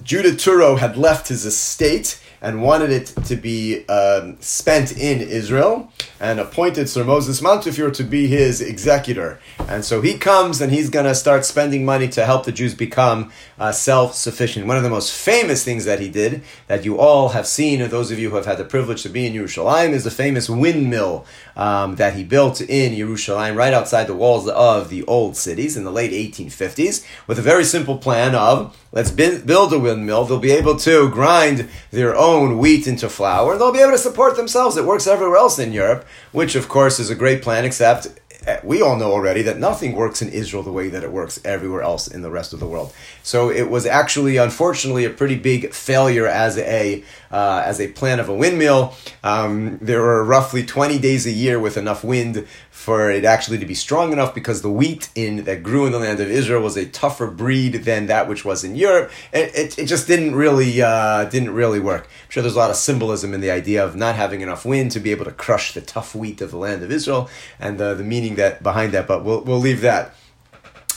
Judah Touro had left his estate and wanted it to be um, spent in Israel, and appointed Sir Moses Montefiore to be his executor. And so he comes and he's going to start spending money to help the Jews become uh, self-sufficient. One of the most famous things that he did, that you all have seen, or those of you who have had the privilege to be in Yerushalayim, is the famous windmill um, that he built in Yerushalayim, right outside the walls of the old cities in the late eighteen fifties, with a very simple plan of, let's build a windmill, they'll be able to grind their own wheat into flour, they'll be able to support themselves. It works everywhere else in Europe, which of course is a great plan, except we all know already that nothing works in Israel the way that it works everywhere else in the rest of the world. So it was actually, unfortunately, a pretty big failure as a uh, as a plan of a windmill. Um, there were roughly twenty days a year with enough wind for it actually to be strong enough, because the wheat in that grew in the land of Israel was a tougher breed than that which was in Europe. It it, it just didn't really uh, didn't really work. I'm sure there's a lot of symbolism in the idea of not having enough wind to be able to crush the tough wheat of the land of Israel, and uh, the meaning that behind that, but we'll we'll leave that.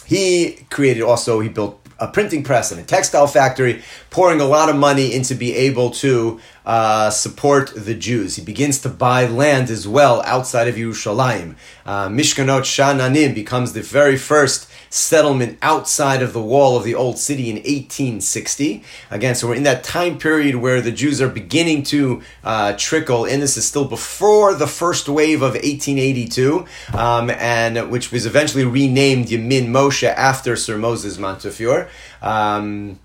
He created also, he built a printing press and a textile factory, pouring a lot of money into be able to uh, support the Jews. He begins to buy land as well outside of Yerushalayim. Uh, Mishkanot Sha'ananim becomes the very first settlement outside of the wall of the old city in eighteen sixty. Again, so we're in that time period where the Jews are beginning to uh, trickle in. This is still before the first wave of eighteen eighty-two, um, and which was eventually renamed Yemin Moshe after Sir Moses Montefiore. Um,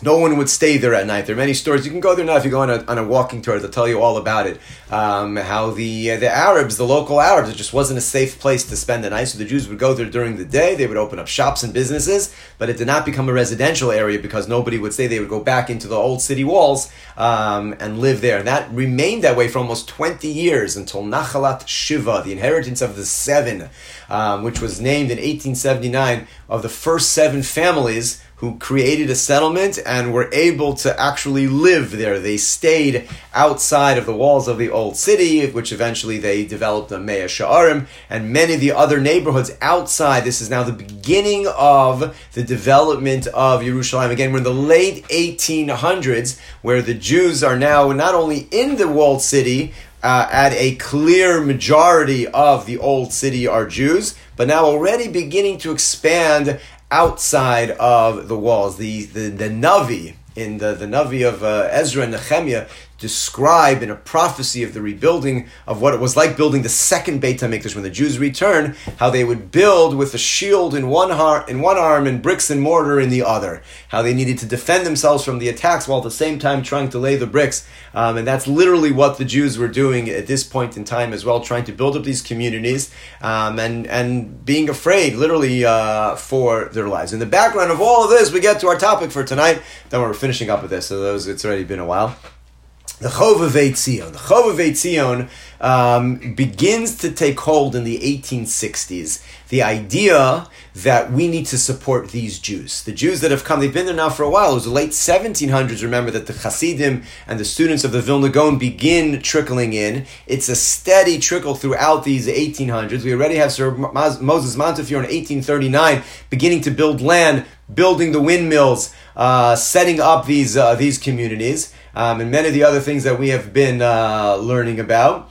No one would stay there at night. There are many stories. You can go there now if you go on a, on a walking tour. They'll tell you all about it. Um, how the uh, the Arabs, the local Arabs, it just wasn't a safe place to spend the night. So the Jews would go there during the day. They would open up shops and businesses, but it did not become a residential area because nobody would stay. They would go back into the old city walls um, and live there. And that remained that way for almost twenty years until Nachalat Shiva, the inheritance of the seven, um, which was named in eighteen seventy-nine of the first seven families who created a settlement and were able to actually live there. They stayed outside of the walls of the old city, which eventually they developed the Mea Sha'arim and many of the other neighborhoods outside. This is now the beginning of the development of Yerushalayim. Again, we're in the late eighteen hundreds, where the Jews are now not only in the walled city, uh, at a clear majority of the old city are Jews, but now already beginning to expand outside of the walls. The the, the Navi, in the, the Navi of uh, Ezra and Nehemiah, describe in a prophecy of the rebuilding of what it was like building the second Beit HaMikdash when the Jews return, how they would build with a shield in one, har- in one arm and bricks and mortar in the other, how they needed to defend themselves from the attacks while at the same time trying to lay the bricks. Um, and that's literally what the Jews were doing at this point in time as well, trying to build up these communities um, and, and being afraid literally uh, for their lives. In the background of all of this, we get to our topic for tonight. Then we're finishing up with this, so those, it's already been a while. The Chovevei Tzion. The Chovevei Tzion um, begins to take hold in the eighteen sixties. The idea that we need to support these Jews. The Jews that have come, they've been there now for a while. It was the late seventeen hundreds. Remember that the Hasidim and the students of the Vilna Gaon begin trickling in. It's a steady trickle throughout these eighteen hundreds. We already have Sir Moses Montefiore in eighteen thirty-nine beginning to build land, building the windmills, uh, setting up these uh, these communities, um, and many of the other things that we have been uh, learning about.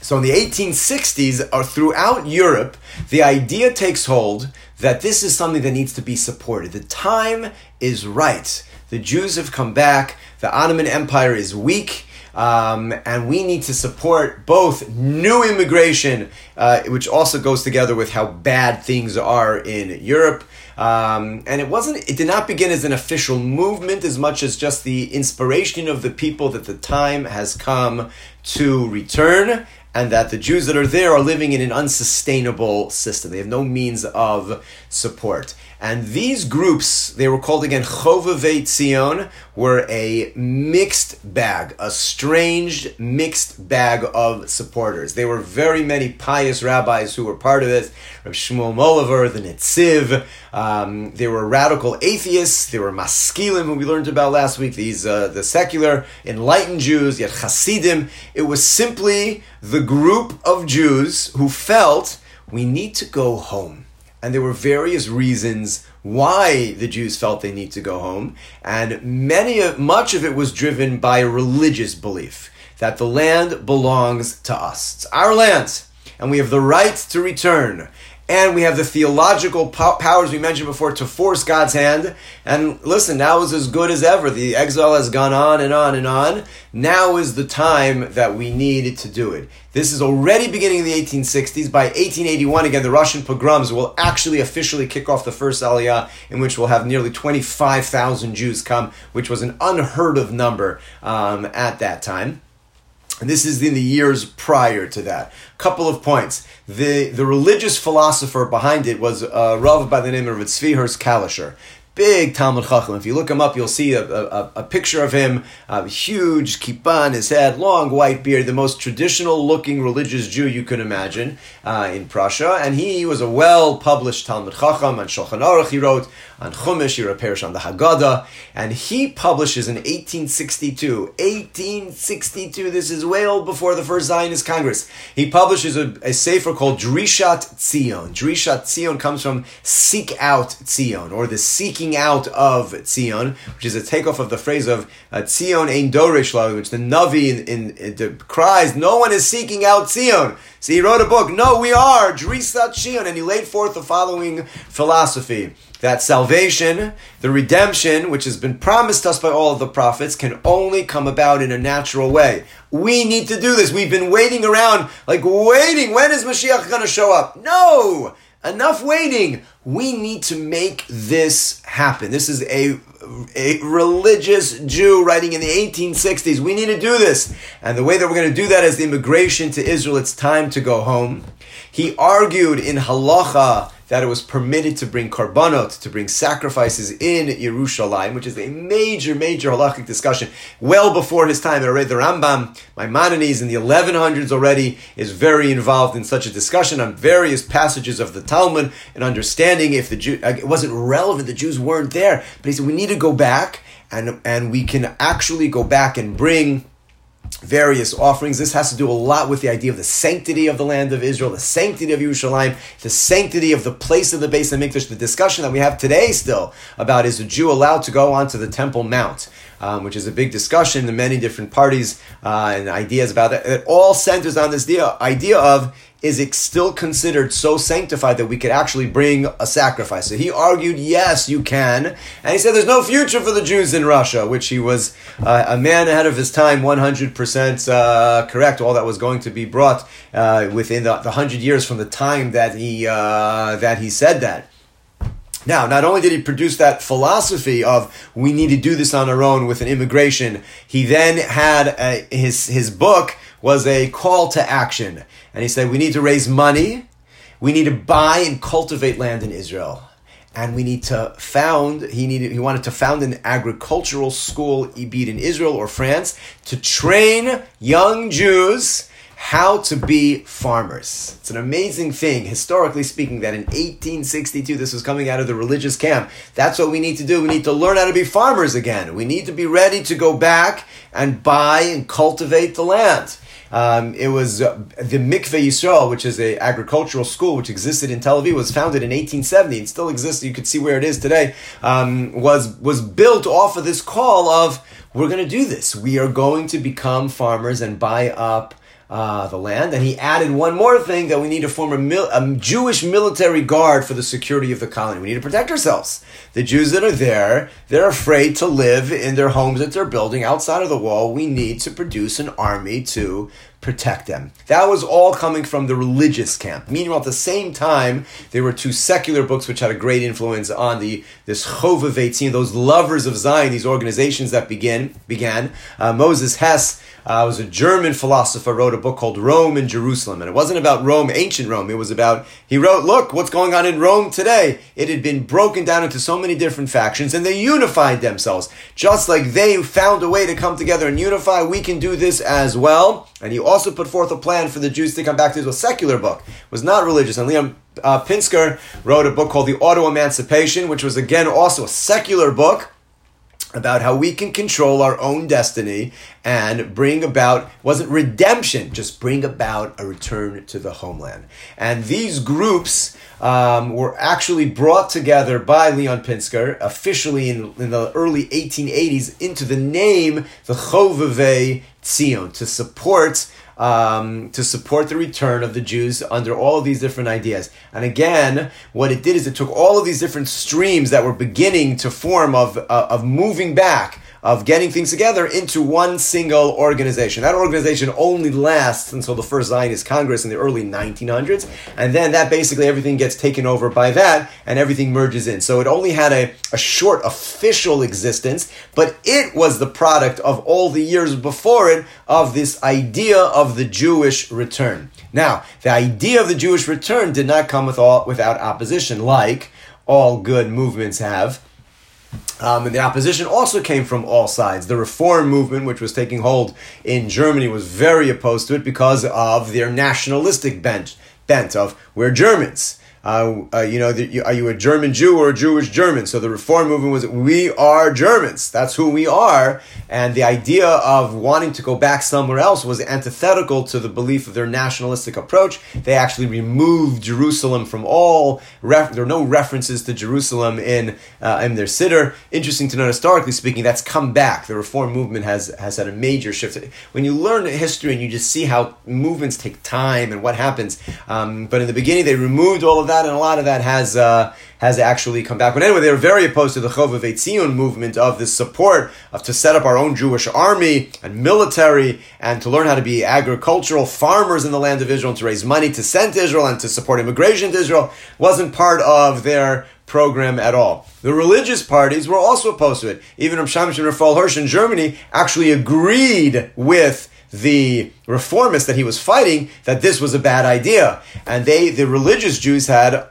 So in the eighteen sixties, or throughout Europe, the idea takes hold that this is something that needs to be supported. The time is right. The Jews have come back. The Ottoman Empire is weak. Um, and we need to support both new immigration, uh, which also goes together with how bad things are in Europe. Um, and it wasn't, it did not begin as an official movement as much as just the inspiration of the people that the time has come to return, and that the Jews that are there are living in an unsustainable system. They have no means of support. And these groups, they were called again Chovevei Tzion, were a mixed bag, a strange mixed bag of supporters. There were very many pious rabbis who were part of this, Reb Shmuel Mohilever, the Netziv. Um, there were radical atheists. There were Maskilim, who we learned about last week, these uh, the secular, enlightened Jews, yet Hasidim. It was simply the group of Jews who felt, we need to go home. And there were various reasons why the Jews felt they need to go home. And many of, much of it was driven by religious belief that the land belongs to us. It's our land, and we have the right to return. And we have the theological po- powers we mentioned before to force God's hand. And listen, now is as good as ever. The exile has gone on and on and on. Now is the time that we need to do it. This is already beginning in the eighteen sixties. By eighteen eighty-one, again, the Russian pogroms will actually officially kick off the first Aliyah, in which we'll have nearly twenty-five thousand Jews come, which was an unheard of number um, at that time. And this is in the years prior to that. Couple of points. The the religious philosopher behind it was a Rav by the name of Zvi Hirsch Kalischer. Big Talmud Chacham. If you look him up, you'll see a, a, a picture of him, a huge kippah on his head, long white beard, the most traditional-looking religious Jew you could imagine uh, in Prussia. And he was a well-published Talmud Chacham. On Shulchan Aruch he wrote, on Chumash he wrote a parish on the Haggadah. And he publishes in eighteen sixty-two. eighteen sixty-two, this is well before the First Zionist Congress. He publishes a, a sefer called Drishat Zion. Drishat Zion comes from Seek Out Zion, or the Seeking Out of Tzion, which is a takeoff of the phrase of uh, Tzion ein dorish la, which the Navi in, in, in the cries, no one is seeking out Tzion. So he wrote a book, no, we are, Drisat Tzion, and he laid forth the following philosophy, that salvation, the redemption, which has been promised us by all of the prophets, can only come about in a natural way. We need to do this. We've been waiting around, like waiting, when is Mashiach going to show up? No! Enough waiting. We need to make this happen. This is a, a religious Jew writing in the eighteen sixties. We need to do this. And the way that we're going to do that is the immigration to Israel. It's time to go home. He argued in halacha that it was permitted to bring korbanot, to bring sacrifices in Yerushalayim, which is a major, major halachic discussion well before his time. And I read the Ramban, Maimonides in the eleven hundreds already is very involved in such a discussion on various passages of the Talmud and understanding if the Jew, it wasn't relevant, the Jews weren't there. But he said, we need to go back and, and we can actually go back and bring various offerings. This has to do a lot with the idea of the sanctity of the land of Israel, the sanctity of Yerushalayim, the sanctity of the place of the Beis HaMikdash, the discussion that we have today still about is a Jew allowed to go onto the Temple Mount, um, which is a big discussion, the many different parties uh, and ideas about that. It all centers on this deal, idea of, is it still considered so sanctified that we could actually bring a sacrifice? So he argued, yes, you can. And he said, there's no future for the Jews in Russia, which he was uh, a man ahead of his time, one hundred percent uh, correct, all that was going to be brought uh, within the, the hundred years from the time that he uh, that he said that. Now, not only did he produce that philosophy of we need to do this on our own with an immigration, he then had a, his his book was a call to action. And he said, we need to raise money, we need to buy and cultivate land in Israel. And we need to found, he needed, he wanted to found an agricultural school, be it in Israel or France, to train young Jews how to be farmers. It's an amazing thing, historically speaking, that in eighteen sixty-two, this was coming out of the religious camp. That's what we need to do. We need to learn how to be farmers again. We need to be ready to go back and buy and cultivate the land. Um, it was uh, the Mikveh Yisrael, which is an agricultural school which existed in Tel Aviv, was founded in eighteen seventy and still exists. You could see where it is today. Um, was was built off of this call of, we're going to do this. We are going to become farmers and buy up Uh, the land. And he added one more thing, that we need to form a, mil- a Jewish military guard for the security of the colony. We need to protect ourselves. The Jews that are there, they're afraid to live in their homes that they're building outside of the wall. We need to produce an army to protect them. That was all coming from the religious camp. Meanwhile, at the same time, there were two secular books which had a great influence on the this Chovevei Tzion, those lovers of Zion, these organizations that begin began. Uh, Moses Hess uh, was a German philosopher, wrote a book called Rome and Jerusalem, and it wasn't about Rome, ancient Rome. It was about, he wrote, look, what's going on in Rome today? It had been broken down into so many different factions, and they unified themselves. Just like they found a way to come together and unify, we can do this as well. And he also put forth a plan for the Jews to come back to Israel. Secular book, it was not religious. And Leon uh, Pinsker wrote a book called The Auto Emancipation, which was again also a secular book. about how we can control our own destiny and bring about, wasn't redemption, just bring about a return to the homeland. And these groups um, were actually brought together by Leon Pinsker officially in, in the early eighteen eighties into the name, the Chovevei Tzion, to support Um, to support the return of the Jews under all of these different ideas. And again, what it did is it took all of these different streams that were beginning to form of uh, of moving back, of getting things together into one single organization. That organization only lasts until the first Zionist Congress in the early nineteen hundreds, and then that basically everything gets taken over by that, and everything merges in. So it only had a, a short official existence, but it was the product of all the years before it of this idea of the Jewish return. Now, the idea of the Jewish return did not come with all, without opposition, like all good movements have. Um, and the opposition also came from all sides. The reform movement, which was taking hold in Germany, was very opposed to it because of their nationalistic bent, bent of, we're Germans. Uh, uh, you know, the, you, are you a German Jew or a Jewish German? So the reform movement was, we are Germans. That's who we are. And the idea of wanting to go back somewhere else was antithetical to the belief of their nationalistic approach. They actually removed Jerusalem from all, ref- there are no references to Jerusalem in, uh, in their Siddur. Interesting to note, historically speaking, that's come back. The reform movement has, has had a major shift. When you learn history and you just see how movements take time and what happens. Um, but in the beginning, they removed all of that. And a lot of that has uh, has actually come back. But anyway, they were very opposed to the Chovevei Tzion movement of the support of to set up our own Jewish army and military and to learn how to be agricultural farmers in the land of Israel and to raise money to send to Israel and to support immigration to Israel. Wasn't part of their program at all. The religious parties were also opposed to it. Even Reb Gershom Rafael Hirsch in Germany actually agreed with the reformist that he was fighting, that this was a bad idea. And they, the religious Jews, had uh,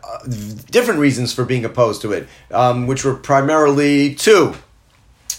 different reasons for being opposed to it, um, which were primarily two.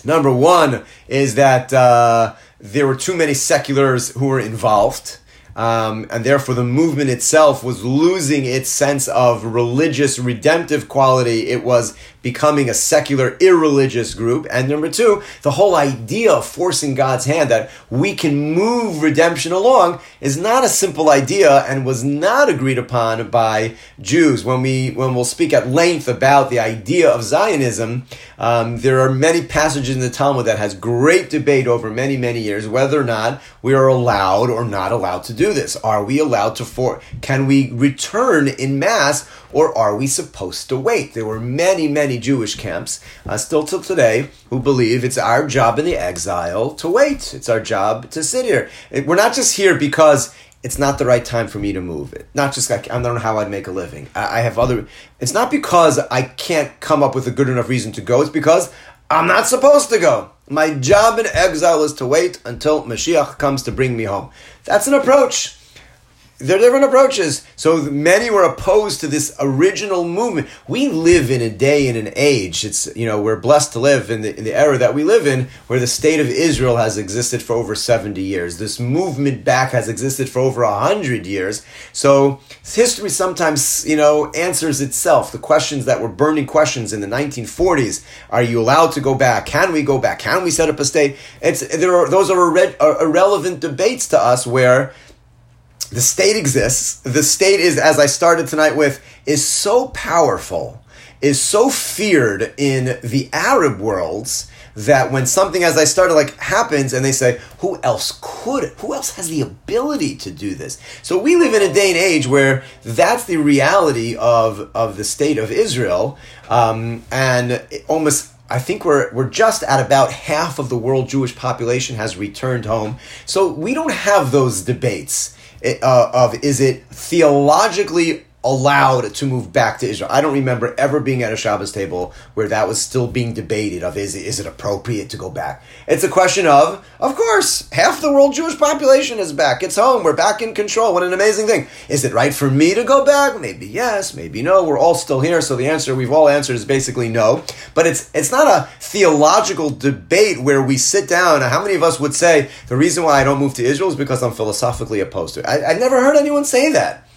Number one is that uh, there were too many seculars who were involved, um, and therefore the movement itself was losing its sense of religious redemptive quality. It was becoming a secular, irreligious group. And number two, the whole idea of forcing God's hand, that we can move redemption along, is not a simple idea and was not agreed upon by Jews. When, we, when we'll speak at length about the idea of Zionism, um, there are many passages in the Talmud that has great debate over many, many years, whether or not we are allowed or not allowed to do this. Are we allowed to, for, can we return in mass, or are we supposed to wait? There were many, many Jewish camps, uh, still till today, who believe it's our job in the exile to wait. It's our job to sit here. We're not just here because it's not the right time for me to move. Not just like, I don't know how I'd make a living. I, I have other... It's not because I can't come up with a good enough reason to go. It's because I'm not supposed to go. My job in exile is to wait until Mashiach comes to bring me home. That's an approach. There are different approaches. So many were opposed to this original movement. We live in a day and an age. It's, you know, we're blessed to live in the in the era that we live in, where the state of Israel has existed for over seventy years. This movement back has existed for over one hundred years. So history sometimes, you know, answers itself. The questions that were burning questions in the nineteen forties. Are you allowed to go back? Can we go back? Can we set up a state? It's there are those are, irre- are irrelevant debates to us, where the state exists. The state is, as I started tonight with, is so powerful, is so feared in the Arab worlds, that when something, as I started, like, happens and they say, who else could, who else has the ability to do this? So we live in a day and age where that's the reality of, of the state of Israel. Um, and almost I think we're we're just at about half of the world Jewish population has returned home. So we don't have those debates. Uh, of is it theologically allowed to move back to Israel? I don't remember ever being at a Shabbos table where that was still being debated of is it, is it appropriate to go back? It's a question of, of course, half the world Jewish population is back. It's home. We're back in control. What an amazing thing. Is it right for me to go back? Maybe yes, maybe no. We're all still here. So the answer we've all answered is basically no. But it's it's not a theological debate where we sit down. How many of us would say the reason why I don't move to Israel is because I'm philosophically opposed to it? I, I've never heard anyone say that.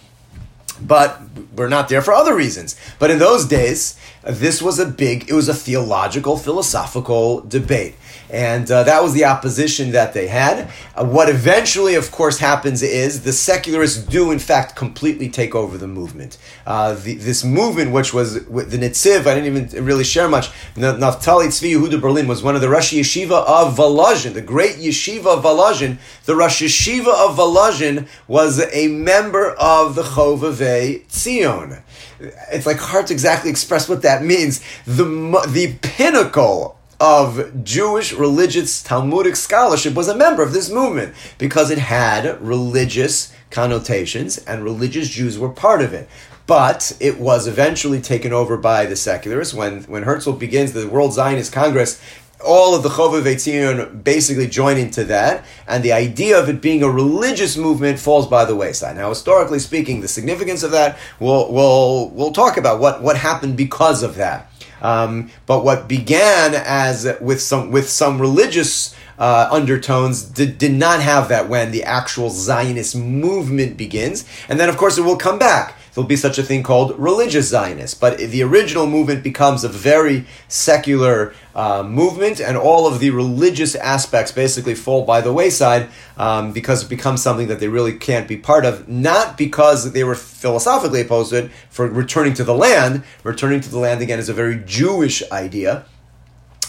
but we're not there for other reasons. But in those days, this was a big, it was a theological, philosophical debate. And uh, that was the opposition that they had. Uh, what eventually, of course, happens is the secularists do, in fact, completely take over the movement. Uh, the, this movement, which was with the Netziv, I didn't even really share much. Naftali Tzvi Yehuda Berlin was one of the Rosh Yeshiva of Volozhin, the great Yeshiva of Volozhin. The Rosh Yeshiva of Volozhin was a member of the Chovevei Tzion. It's like hard to exactly express what that means. The, the pinnacle of Jewish religious Talmudic scholarship was a member of this movement because it had religious connotations and religious Jews were part of it. But it was eventually taken over by the secularists. When, when Herzl begins the World Zionist Congress, all of the Chovevei Tzion basically join into that, and the idea of it being a religious movement falls by the wayside. Now, historically speaking, the significance of that, we'll, we'll, we'll talk about what, what happened because of that. Um, but what began as with some with some religious uh, undertones did, did not have that when the actual Zionist movement begins. And then, of course, it will come back. There'll be such a thing called religious Zionists. But the original movement becomes a very secular uh, movement, and all of the religious aspects basically fall by the wayside um, because it becomes something that they really can't be part of, not because they were philosophically opposed to it for returning to the land. Returning to the land, again, is a very Jewish idea.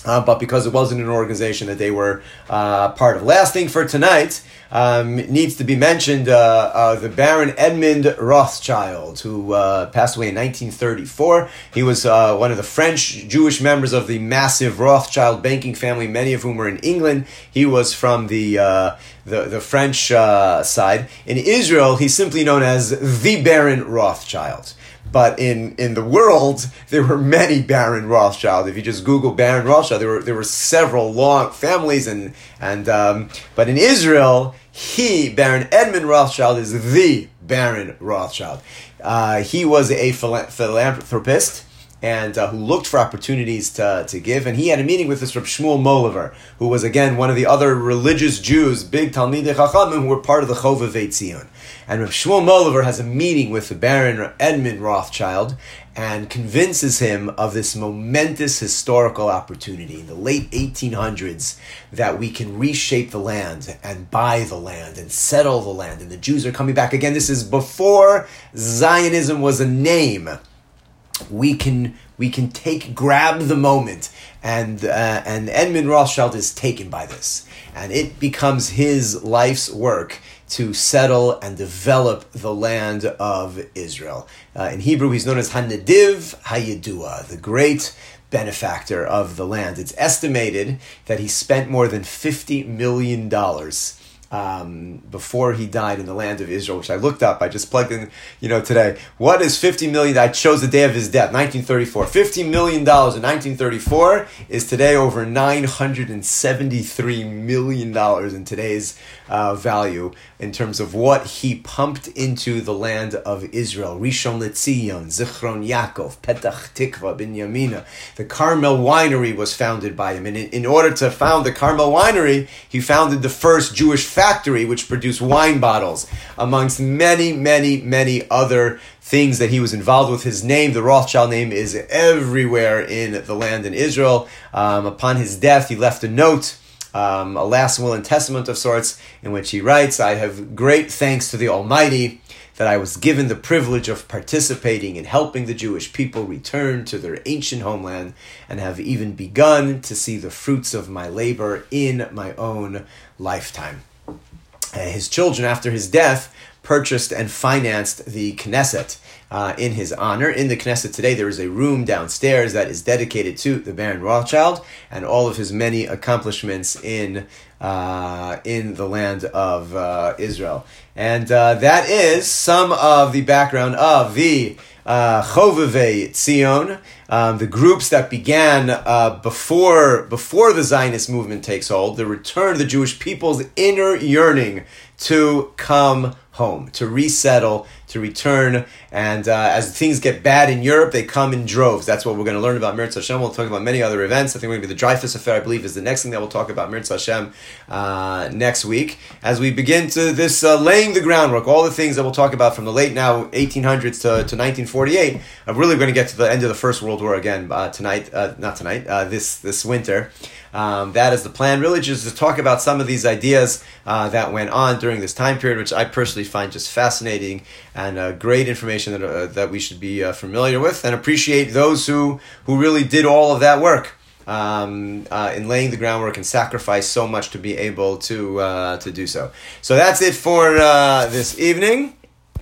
Uh, but because it wasn't an organization that they were uh, part of. Last thing for tonight, um, it needs to be mentioned, uh, uh, the Baron Edmund Rothschild, who uh, passed away in nineteen thirty-four. He was uh, one of the French Jewish members of the massive Rothschild banking family, many of whom were in England. He was from the uh, the, the French uh, side. In Israel, he's simply known as the Baron Rothschild. But in, in the world, there were many Baron Rothschild. If you just Google Baron Rothschild, there were there were several long families, and and um, but in Israel, he Baron Edmund Rothschild is the Baron Rothschild. Uh, he was a philanthropist and uh, who looked for opportunities to to give. And he had a meeting with this Reb Shmuel Mohilever, who was, again, one of the other religious Jews, big Talmidei Chachamim, who were part of the Chovevei Tzion. And Reb Shmuel Mohilever has a meeting with the Baron Edmund Rothschild and convinces him of this momentous historical opportunity in the late eighteen hundreds that we can reshape the land and buy the land and settle the land. And the Jews are coming back. Again, this is before Zionism was a name. We can we can take grab the moment, and uh, and Edmund Rothschild is taken by this, and it becomes his life's work to settle and develop the land of Israel. Uh, in Hebrew, he's known as Hanadiv Hayidua, the great benefactor of the land. It's estimated that he spent more than fifty million dollars. Um, before he died in the land of Israel, which I looked up. I just plugged in, you know, today. What is fifty million dollars? I chose the day of his death, nineteen thirty-four. fifty million dollars in nineteen thirty-four is today over nine hundred seventy-three million dollars in today's uh, value in terms of what he pumped into the land of Israel. Rishon LeZion, Zichron Yaakov, Petach Tikva, Binyamina. The Carmel Winery was founded by him. And in, in order to found the Carmel Winery, he founded the first Jewish family factory which produced wine bottles, amongst many, many, many other things that he was involved with. His name, the Rothschild name, is everywhere in the land in Israel. Um, upon his death, he left a note, um, a last will and testament of sorts, in which he writes, "I have great thanks to the Almighty that I was given the privilege of participating in helping the Jewish people return to their ancient homeland and have even begun to see the fruits of my labor in my own lifetime." Uh, his children, after his death, purchased and financed the Knesset uh, in his honor. In the Knesset today, there is a room downstairs that is dedicated to the Baron Rothschild and all of his many accomplishments in uh, in the land of uh, Israel. And uh, that is some of the background of the Uh, Chovevei Tzion, um, the groups that began uh, before before the Zionist movement takes hold, the return of the Jewish people's inner yearning to come home, to resettle, to return. And uh, as things get bad in Europe, they come in droves. That's what we're going to learn about Mirza Hashem. We'll talk about many other events. I think we're going to be the Dreyfus Affair, I believe, is the next thing that we'll talk about Mirza Hashem uh, next week. As we begin to this uh, laying the groundwork, all the things that we'll talk about from the late now eighteen hundreds to, to nineteen forty-eight, I'm really going to get to the end of the First World War again uh, tonight, uh, not tonight, uh, this, this winter. Um, that is the plan, really just to talk about some of these ideas uh, that went on during this time period, which I personally find just fascinating and uh, great information that uh, that we should be uh, familiar with and appreciate those who, who really did all of that work um, uh, in laying the groundwork and sacrificed so much to be able to uh, to do so. So that's it for uh, this evening.